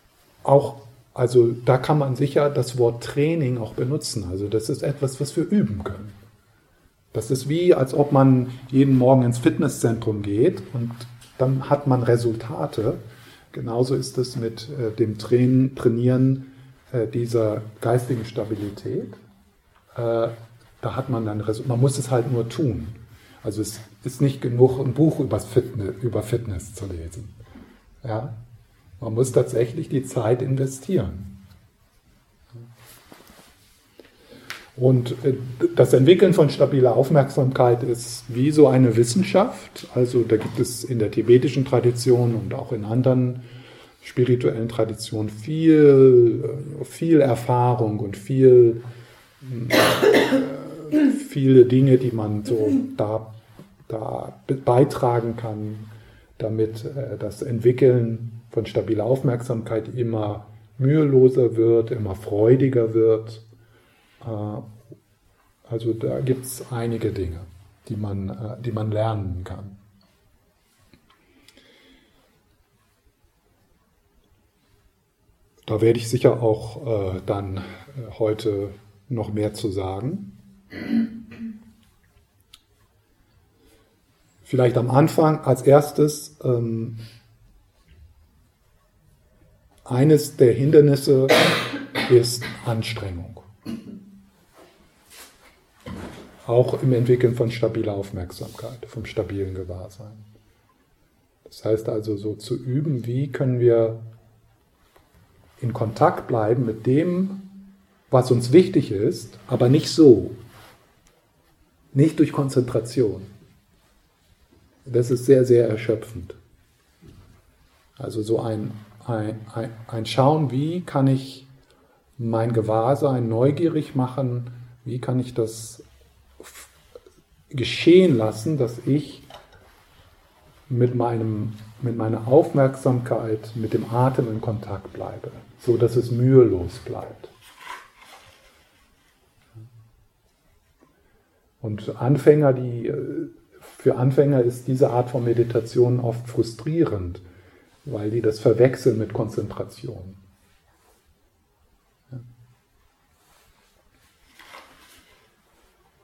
auch, also da kann man sicher das Wort Training auch benutzen. Also das ist etwas, was wir üben können. Das ist wie, als ob man jeden Morgen ins Fitnesszentrum geht und dann hat man Resultate. Genauso ist es mit äh, dem Train- Trainieren äh, dieser geistigen Stabilität. Äh, da hat man dann Resultate. Man muss es halt nur tun. Also es ist nicht genug, ein Buch über Fitness, über Fitness zu lesen. Ja? Man muss tatsächlich die Zeit investieren. Und das Entwickeln von stabiler Aufmerksamkeit ist wie so eine Wissenschaft. Also da gibt es in der tibetischen Tradition und auch in anderen spirituellen Traditionen viel, viel Erfahrung und viel... viele Dinge, die man so da, da beitragen kann, damit das Entwickeln von stabiler Aufmerksamkeit immer müheloser wird, immer freudiger wird. Also da gibt es einige Dinge, die man, die man lernen kann. Da werde ich sicher auch dann heute noch mehr zu sagen. Vielleicht am Anfang als erstes, ähm, eines der Hindernisse ist Anstrengung. Auch im Entwickeln von stabiler Aufmerksamkeit, vom stabilen Gewahrsein. Das heißt also, so zu üben, wie können wir in Kontakt bleiben mit dem, was uns wichtig ist, aber nicht so. Nicht durch Konzentration. Das ist sehr, sehr erschöpfend. Also so ein, ein, ein, ein Schauen, wie kann ich mein Gewahrsein neugierig machen, wie kann ich das f- geschehen lassen, dass ich mit, meinem, mit meiner Aufmerksamkeit, mit dem Atem in Kontakt bleibe, so dass es mühelos bleibt. Und Anfänger, die, für Anfänger ist diese Art von Meditation oft frustrierend, weil die das verwechseln mit Konzentration. Ja.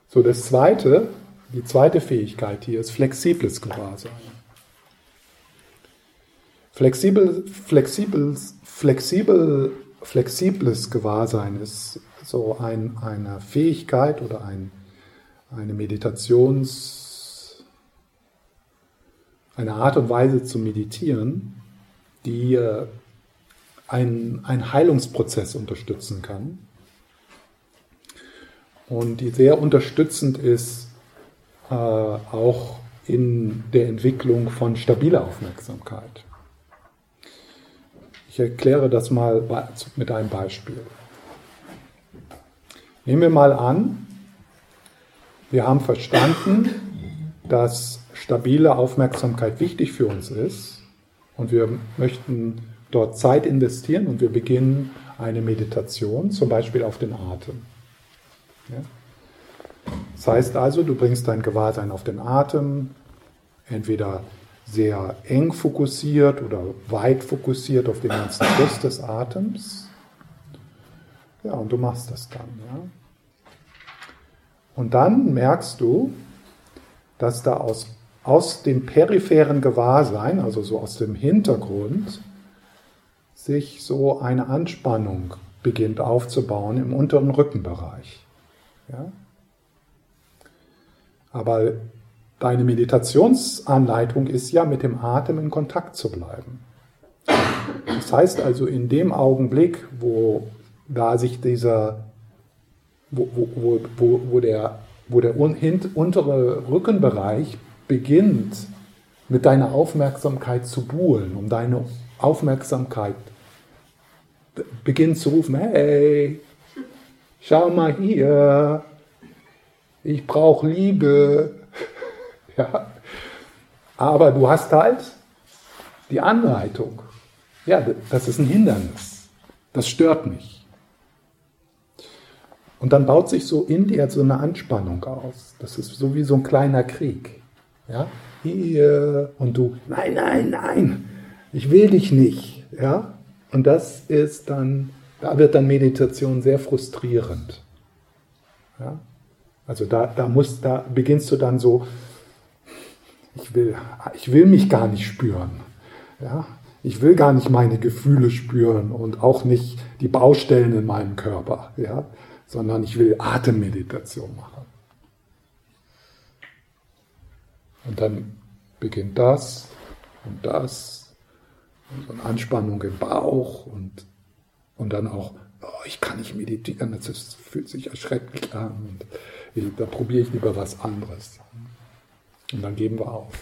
So, das zweite, die zweite Fähigkeit hier ist flexibles Gewahrsein. Flexibel, flexibel, flexibel, flexibles Gewahrsein ist so ein, eine Fähigkeit oder ein eine Meditations, eine Art und Weise zu meditieren, die einen, einen Heilungsprozess unterstützen kann und die sehr unterstützend ist, äh, auch in der Entwicklung von stabiler Aufmerksamkeit. Ich erkläre das mal mit einem Beispiel. Nehmen wir mal an, wir haben verstanden, dass stabile Aufmerksamkeit wichtig für uns ist und wir möchten dort Zeit investieren und wir beginnen eine Meditation, zum Beispiel auf den Atem. Ja? Das heißt also, du bringst dein Gewahrsein auf den Atem, entweder sehr eng fokussiert oder weit fokussiert auf den ganzen Fluss des Atems. Ja, und du machst das dann. Ja? Und dann merkst du, dass da aus, aus dem peripheren Gewahrsein, also so aus dem Hintergrund, sich so eine Anspannung beginnt aufzubauen im unteren Rückenbereich. Ja? Aber deine Meditationsanleitung ist ja, mit dem Atem in Kontakt zu bleiben. Das heißt also, in dem Augenblick, wo da sich dieser, wo, wo, wo, wo der, wo der un, hint, untere Rückenbereich beginnt, mit deiner Aufmerksamkeit zu buhlen, um deine Aufmerksamkeit beginnt zu rufen, hey, schau mal hier, ich brauche Liebe. Ja. Aber du hast halt die Anleitung. Ja, das ist ein Hindernis. Das stört mich. Und dann baut sich so in dir so eine Anspannung aus. Das ist so wie so ein kleiner Krieg. Ja? Hier. Und du, nein, nein, nein, ich will dich nicht. Ja? Und das ist dann, da wird dann Meditation sehr frustrierend. Ja? Also da, da, musst, da beginnst du dann so, ich will, ich will mich gar nicht spüren. Ja? Ich will gar nicht meine Gefühle spüren und auch nicht die Baustellen in meinem Körper, ja? Sondern ich will Atemmeditation machen. Und dann beginnt das und das und so eine Anspannung im Bauch und, und dann auch, oh, ich kann nicht meditieren, das fühlt sich erschreckend an. Und da probiere ich lieber was anderes. Und dann geben wir auf.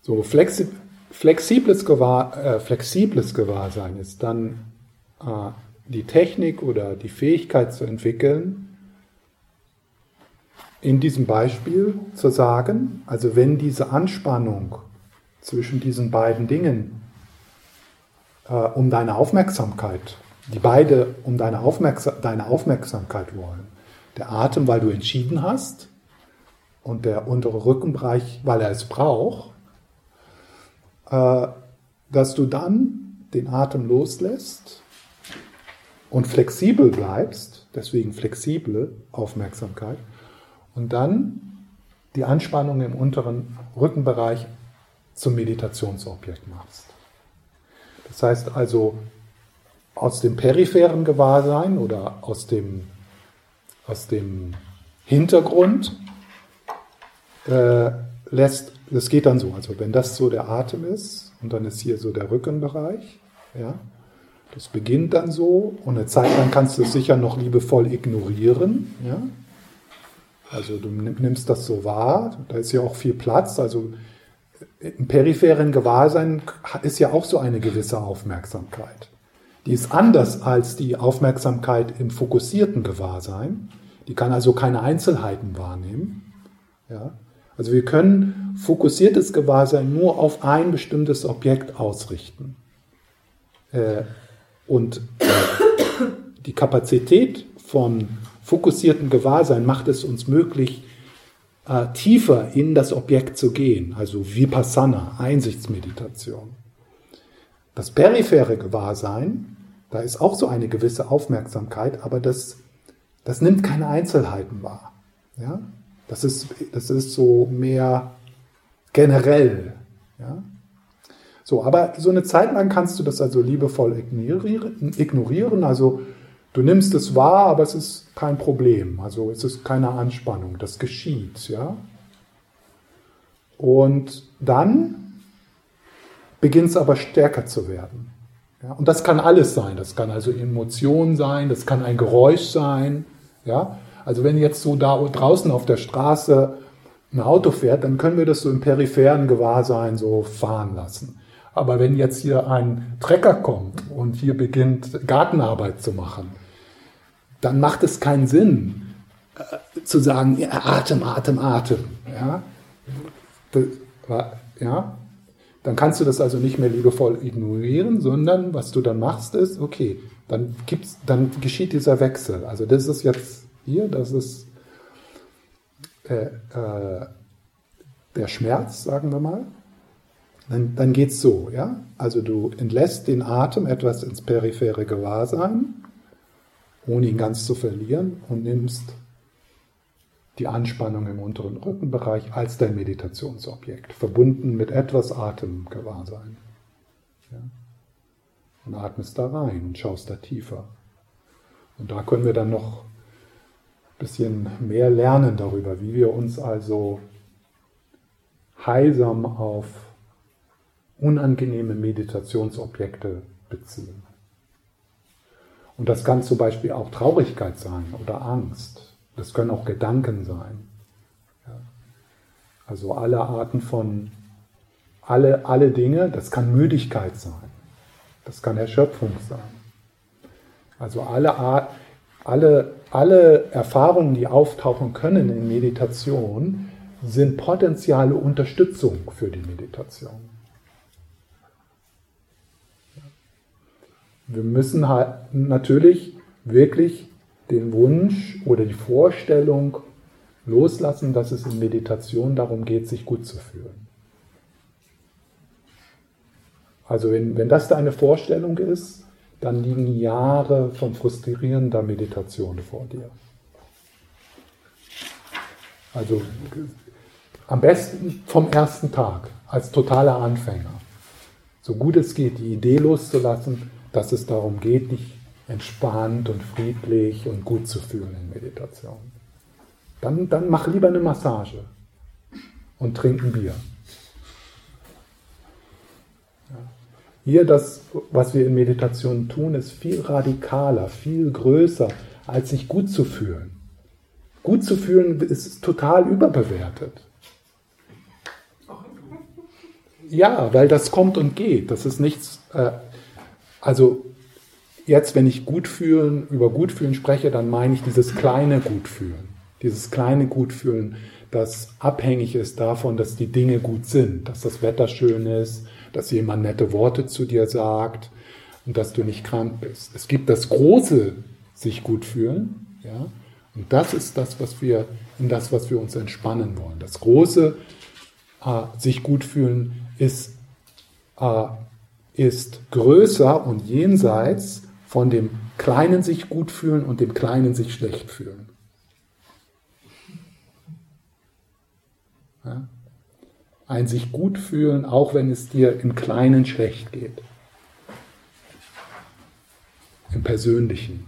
So, flexi- flexibles, Gewahr- äh, flexibles Gewahrsein ist dann äh, die Technik oder die Fähigkeit zu entwickeln, in diesem Beispiel zu sagen, also wenn diese Anspannung zwischen diesen beiden Dingen äh, um deine Aufmerksamkeit, die beide um deine, Aufmerksam- deine Aufmerksamkeit wollen, der Atem, weil du entschieden hast, und der untere Rückenbereich, weil er es braucht, dass du dann den Atem loslässt und flexibel bleibst, deswegen flexible Aufmerksamkeit, und dann die Anspannung im unteren Rückenbereich zum Meditationsobjekt machst. Das heißt also, aus dem peripheren Gewahrsein oder aus dem, aus dem Hintergrund, Äh, lässt, das geht dann so, also wenn das so der Atem ist und dann ist hier so der Rückenbereich, ja, das beginnt dann so und eine Zeit lang kannst du es sicher noch liebevoll ignorieren, ja, also du nimmst das so wahr, da ist ja auch viel Platz, also im peripheren Gewahrsein ist ja auch so eine gewisse Aufmerksamkeit, die ist anders als die Aufmerksamkeit im fokussierten Gewahrsein, die kann also keine Einzelheiten wahrnehmen, ja. Also wir können fokussiertes Gewahrsein nur auf ein bestimmtes Objekt ausrichten. Und die Kapazität von fokussiertem Gewahrsein macht es uns möglich, tiefer in das Objekt zu gehen, also Vipassana, Einsichtsmeditation. Das periphere Gewahrsein, da ist auch so eine gewisse Aufmerksamkeit, aber das, das nimmt keine Einzelheiten wahr. Ja? Das ist, das ist so mehr generell. Ja? So, aber so eine Zeit lang kannst du das also liebevoll ignorieren. Also du nimmst es wahr, aber es ist kein Problem. Also es ist keine Anspannung. Das geschieht. Ja? Und dann beginnt es aber stärker zu werden. Ja? Und das kann alles sein. Das kann also Emotion sein, das kann ein Geräusch sein. Ja? Also wenn jetzt so da draußen auf der Straße ein Auto fährt, dann können wir das so im peripheren Gewahrsein so fahren lassen. Aber wenn jetzt hier ein Trecker kommt und hier beginnt, Gartenarbeit zu machen, dann macht es keinen Sinn, äh, zu sagen, ja, Atem, Atem, Atem. Ja? Das, ja? Dann kannst du das also nicht mehr liebevoll ignorieren, sondern was du dann machst ist, okay, dann, gibt's, dann geschieht dieser Wechsel. Also das ist jetzt hier, das ist äh, äh, der Schmerz, sagen wir mal. Dann, dann geht es so, ja? Also du entlässt den Atem etwas ins periphere Gewahrsein, ohne ihn ganz zu verlieren, und nimmst die Anspannung im unteren Rückenbereich als dein Meditationsobjekt, verbunden mit etwas Atemgewahrsein. Ja? Und atmest da rein und schaust da tiefer. Und da können wir dann noch ein bisschen mehr lernen darüber, wie wir uns also heilsam auf unangenehme Meditationsobjekte beziehen. Und das kann zum Beispiel auch Traurigkeit sein oder Angst. Das können auch Gedanken sein. Ja. Also alle Arten von, alle, alle Dinge, das kann Müdigkeit sein. Das kann Erschöpfung sein. Also alle, Art, alle, alle Erfahrungen, die auftauchen können in Meditation, sind potenzielle Unterstützung für die Meditation. Wir müssen halt natürlich wirklich den Wunsch oder die Vorstellung loslassen, dass es in Meditation darum geht, sich gut zu fühlen. Also wenn, wenn das deine Vorstellung ist, dann liegen Jahre von frustrierender Meditation vor dir. Also am besten vom ersten Tag, als totaler Anfänger. So gut es geht, die Idee loszulassen, dass es darum geht, dich entspannt und friedlich und gut zu fühlen in Meditation. Dann, dann mach lieber eine Massage und trink ein Bier. Hier das, was wir in Meditation tun, ist viel radikaler, viel größer, als sich gut zu fühlen. Gut zu fühlen ist total überbewertet. Ja, weil das kommt und geht. Das ist nichts... Äh, also jetzt, wenn ich gut fühlen, über Gutfühlen spreche, dann meine ich dieses kleine Gutfühlen. Dieses kleine Gutfühlen, das abhängig ist davon, dass die Dinge gut sind, dass das Wetter schön ist, dass jemand nette Worte zu dir sagt und dass du nicht krank bist. Es gibt das große sich gut fühlen, ja, und das ist das, was wir, in das, was wir uns entspannen wollen. Das große äh, sich gut fühlen ist äh, ist größer und jenseits von dem kleinen sich gut fühlen und dem kleinen sich schlecht fühlen. Ja? Ein sich gut fühlen, auch wenn es dir im Kleinen schlecht geht. Im Persönlichen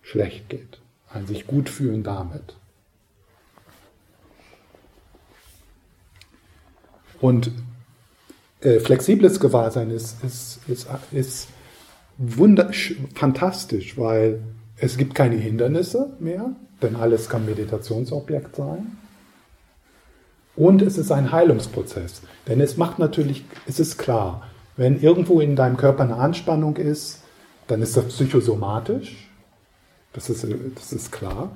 schlecht geht. Ein sich gut fühlen damit. Und flexibles Gewahrsein ist, ist, ist, ist wundersch- fantastisch, weil es gibt keine Hindernisse mehr, denn alles kann Meditationsobjekt sein. Und es ist ein Heilungsprozess, denn es macht natürlich, es ist klar, wenn irgendwo in deinem Körper eine Anspannung ist, dann ist das psychosomatisch, das ist, das ist klar.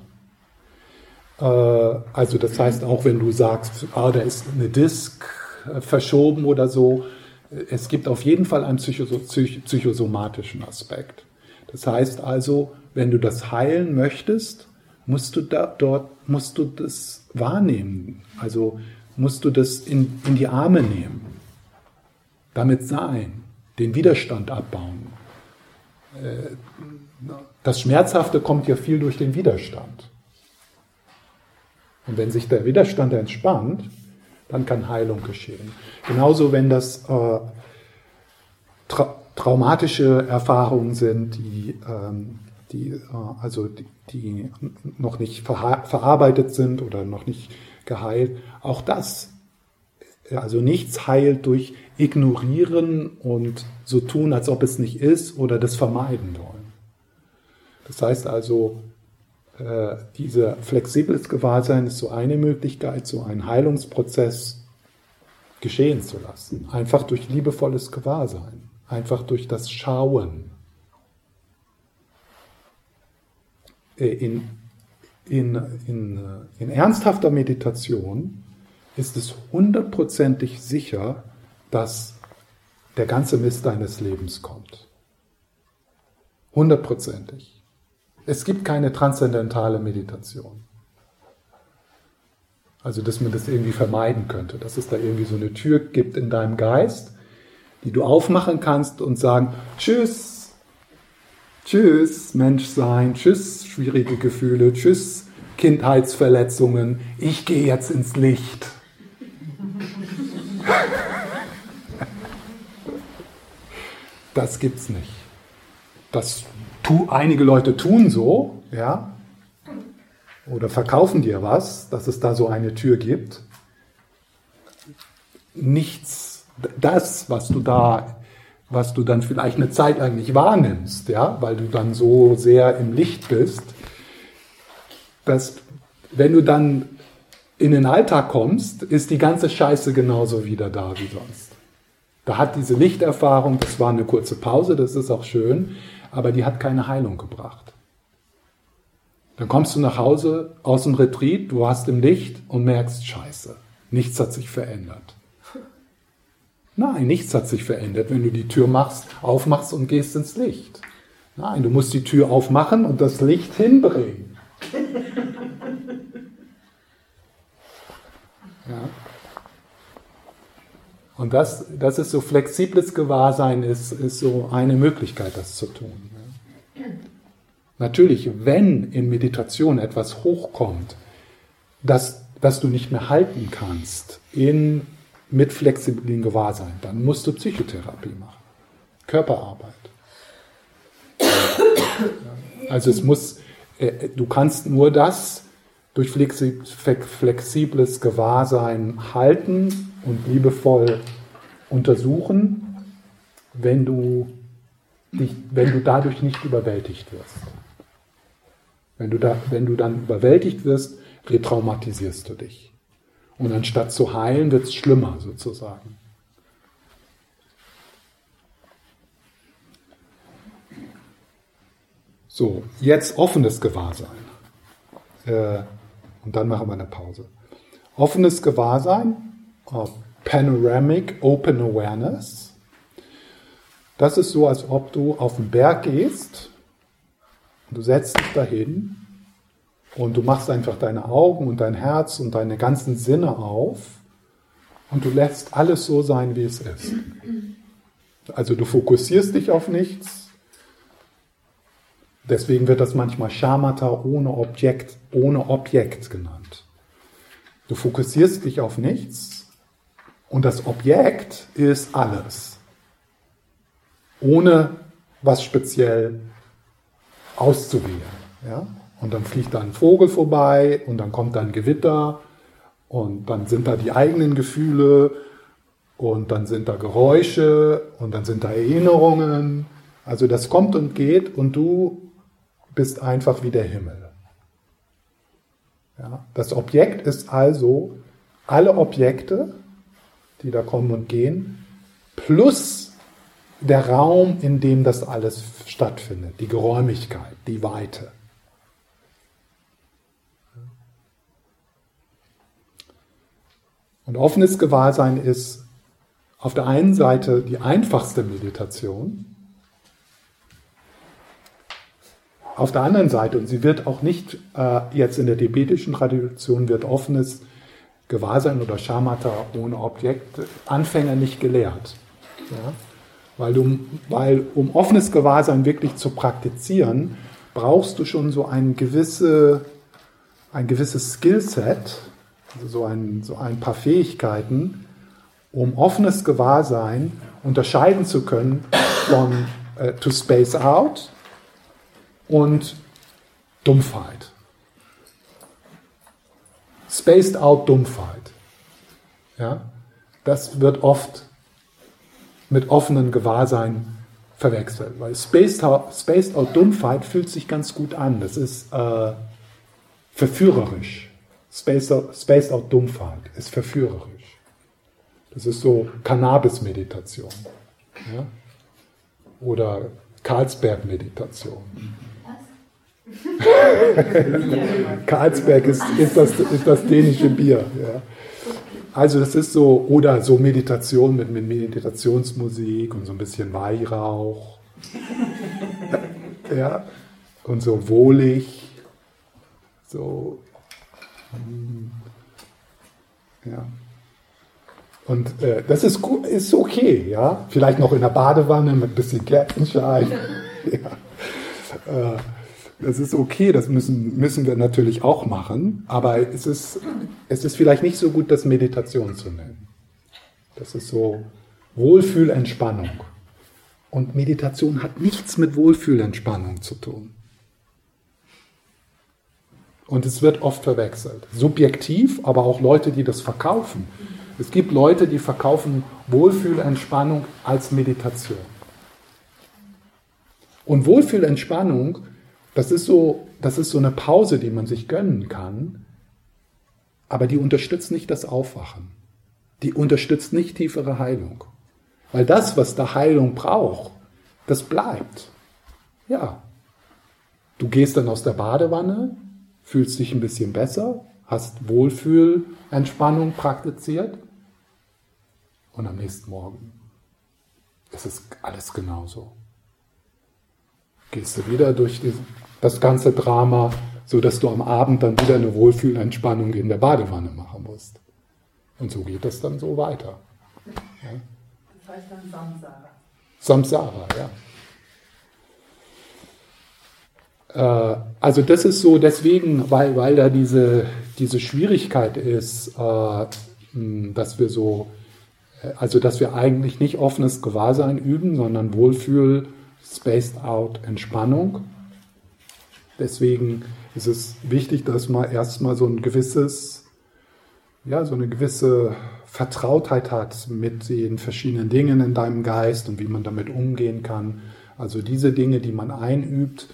Also das heißt, auch wenn du sagst, ah, da ist eine Disk verschoben oder so. Es gibt auf jeden Fall einen psychosomatischen Aspekt. Das heißt also, wenn du das heilen möchtest, musst du da, dort musst du das wahrnehmen. Also musst du das in, in die Arme nehmen. Damit sein. Den Widerstand abbauen. Das Schmerzhafte kommt ja viel durch den Widerstand. Und wenn sich der Widerstand entspannt, dann kann Heilung geschehen. Genauso, wenn das äh, tra- traumatische Erfahrungen sind, die, ähm, die, äh, also die, die noch nicht verha- verarbeitet sind oder noch nicht geheilt. Auch das, also nichts heilt durch Ignorieren und so tun, als ob es nicht ist, oder das Vermeiden wollen. Das heißt also, äh, diese flexibles Gewahrsein ist so eine Möglichkeit, so einen Heilungsprozess geschehen zu lassen. Einfach durch liebevolles Gewahrsein, einfach durch das Schauen. In, in, in, in ernsthafter Meditation ist es hundertprozentig sicher, dass der ganze Mist deines Lebens kommt. Hundertprozentig. Es gibt keine transzendentale Meditation. Also, dass man das irgendwie vermeiden könnte, dass es da irgendwie so eine Tür gibt in deinem Geist, die du aufmachen kannst und sagen, tschüss, tschüss Menschsein, tschüss schwierige Gefühle, tschüss Kindheitsverletzungen, ich gehe jetzt ins Licht. Das gibt's nicht. Das tu, einige Leute tun so, ja, oder verkaufen dir was, dass es da so eine Tür gibt. Nichts, das, was du da, was du dann vielleicht eine Zeit lang nicht wahrnimmst, ja, weil du dann so sehr im Licht bist, dass, wenn du dann in den Alltag kommst, ist die ganze Scheiße genauso wieder da wie sonst. Da hat diese Lichterfahrung, das war eine kurze Pause, das ist auch schön, aber die hat keine Heilung gebracht. Dann kommst du nach Hause aus dem Retreat, du warst im Licht und merkst, Scheiße, nichts hat sich verändert. Nein, nichts hat sich verändert, wenn du die Tür machst, aufmachst und gehst ins Licht. Nein, du musst die Tür aufmachen und das Licht hinbringen. Ja. Und das, das ist so flexibles Gewahrsein, ist, ist so eine Möglichkeit, das zu tun. Natürlich, wenn in Meditation etwas hochkommt, das, das du nicht mehr halten kannst in, mit flexiblem Gewahrsein, dann musst du Psychotherapie machen, Körperarbeit. Also es muss, du kannst nur das durch flexibles Gewahrsein halten und liebevoll untersuchen, wenn du, dich, wenn du dadurch nicht überwältigt wirst. Wenn du, da, wenn du dann überwältigt wirst, retraumatisierst du dich. Und anstatt zu heilen, wird es schlimmer sozusagen. So, jetzt offenes Gewahrsein. Äh, und dann machen wir eine Pause. Offenes Gewahrsein. Uh, Panoramic Open Awareness. Das ist so, als ob du auf den Berg gehst, du setzt dich dahin und du machst einfach deine Augen und dein Herz und deine ganzen Sinne auf und du lässt alles so sein, wie es ist. Also du fokussierst dich auf nichts. Deswegen wird das manchmal Shamatha ohne Objekt, ohne Objekt genannt. Du fokussierst dich auf nichts. Und das Objekt ist alles, ohne was speziell auszuwählen. Ja? Und dann fliegt da ein Vogel vorbei und dann kommt da ein Gewitter und dann sind da die eigenen Gefühle und dann sind da Geräusche und dann sind da Erinnerungen. Also das kommt und geht und du bist einfach wie der Himmel. Ja? Das Objekt ist also alle Objekte, die da kommen und gehen, plus der Raum, in dem das alles stattfindet, die Geräumigkeit, die Weite. Und offenes Gewahrsein ist auf der einen Seite die einfachste Meditation, auf der anderen Seite, und sie wird auch nicht, äh, jetzt in der tibetischen Tradition wird offenes Gewahrsein oder Shamatha ohne Objekt Anfänger nicht gelehrt. Ja? Weil, du, weil um offenes Gewahrsein wirklich zu praktizieren, brauchst du schon so ein, gewisse, ein gewisses Skillset, also so ein, so ein paar Fähigkeiten, um offenes Gewahrsein unterscheiden zu können von äh, to space out und Dumpfheit. Spaced out Dumpfheit. Ja? Das wird oft mit offenem Gewahrsein verwechselt, weil Spaced out, Spaced out Dumpfheit fühlt sich ganz gut an. Das ist äh, verführerisch. Spaced out, spaced out Dumpfheit ist verführerisch. Das ist so Cannabis-Meditation. Ja? Oder Karlsberg-Meditation. Karlsberg ist, ist, das, ist das dänische Bier. Ja. Also das ist so, oder so Meditation mit, mit Meditationsmusik und so ein bisschen Weihrauch. Ja. Und so wohlig. So. Ja. Und äh, das ist, ist okay, ja. Vielleicht noch in der Badewanne mit ein bisschen Kerzenschein. Ja. Äh, das ist okay, das müssen, müssen wir natürlich auch machen, aber es ist, es ist vielleicht nicht so gut, das Meditation zu nennen. Das ist so Wohlfühlentspannung. Und Meditation hat nichts mit Wohlfühlentspannung zu tun. Und es wird oft verwechselt. Subjektiv, aber auch Leute, die das verkaufen. Es gibt Leute, die verkaufen Wohlfühlentspannung als Meditation. Und Wohlfühlentspannung, das ist so, das ist so eine Pause, die man sich gönnen kann, aber die unterstützt nicht das Aufwachen. Die unterstützt nicht tiefere Heilung. Weil das, was da Heilung braucht, das bleibt. Ja. Du gehst dann aus der Badewanne, fühlst dich ein bisschen besser, hast Wohlfühlentspannung praktiziert und am nächsten Morgen ist es alles genauso. Gehst du wieder durch die, das ganze Drama, sodass du am Abend dann wieder eine Wohlfühlentspannung in der Badewanne machen musst. Und so geht das dann so weiter. Ja? Das heißt dann Samsara. Samsara, ja. Also das ist so deswegen, weil, weil da diese, diese Schwierigkeit ist, dass wir so, also dass wir eigentlich nicht offenes Gewahrsein üben, sondern Wohlfühl, Spaced Out, Entspannung. Deswegen ist es wichtig, dass man erstmal so ein gewisses, ja, so eine gewisse Vertrautheit hat mit den verschiedenen Dingen in deinem Geist und wie man damit umgehen kann. Also diese Dinge, die man einübt,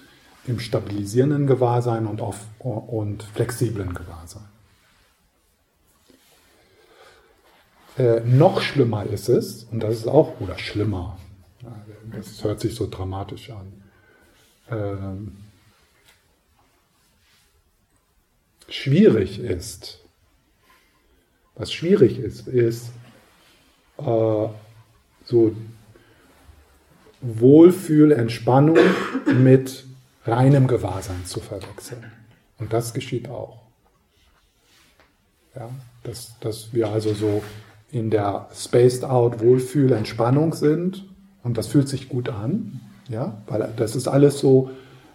im stabilisierenden Gewahrsein und, auf, und flexiblen Gewahrsein. Äh, noch schlimmer ist es, und das ist auch, oder schlimmer, das hört sich so dramatisch an, ähm, schwierig ist, was schwierig ist, ist äh, so Wohlfühl, Entspannung mit reinem Gewahrsein zu verwechseln. Und das geschieht auch. Ja, dass, dass wir also so in der Spaced-Out-Wohlfühl-Entspannung sind und das fühlt sich gut an, ja, weil das ist alles so,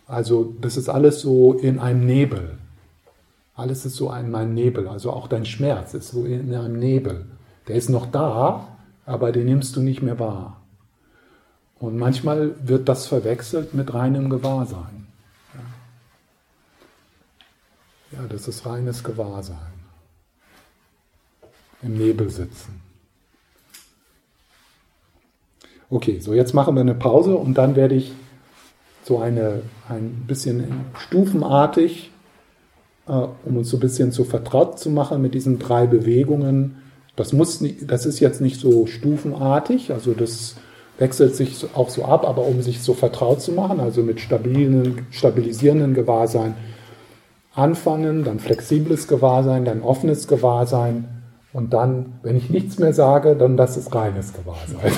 also das ist alles so in einem Nebel. Alles ist so in einem Nebel, also auch dein Schmerz ist so in einem Nebel. Der ist noch da, aber den nimmst du nicht mehr wahr. Und manchmal wird das verwechselt mit reinem Gewahrsein. Ja, das ist reines Gewahrsein. Im Nebel sitzen. Okay, so jetzt machen wir eine Pause und dann werde ich so eine, ein bisschen stufenartig, äh, um uns so ein bisschen so vertraut zu machen mit diesen drei Bewegungen. Das muss, das ist jetzt nicht so stufenartig, also das wechselt sich auch so ab, aber um sich so vertraut zu machen, also mit stabilen, stabilisierenden Gewahrsein anfangen, dann flexibles Gewahrsein, dann offenes Gewahrsein und dann, wenn ich nichts mehr sage, dann das ist reines Gewahrsein.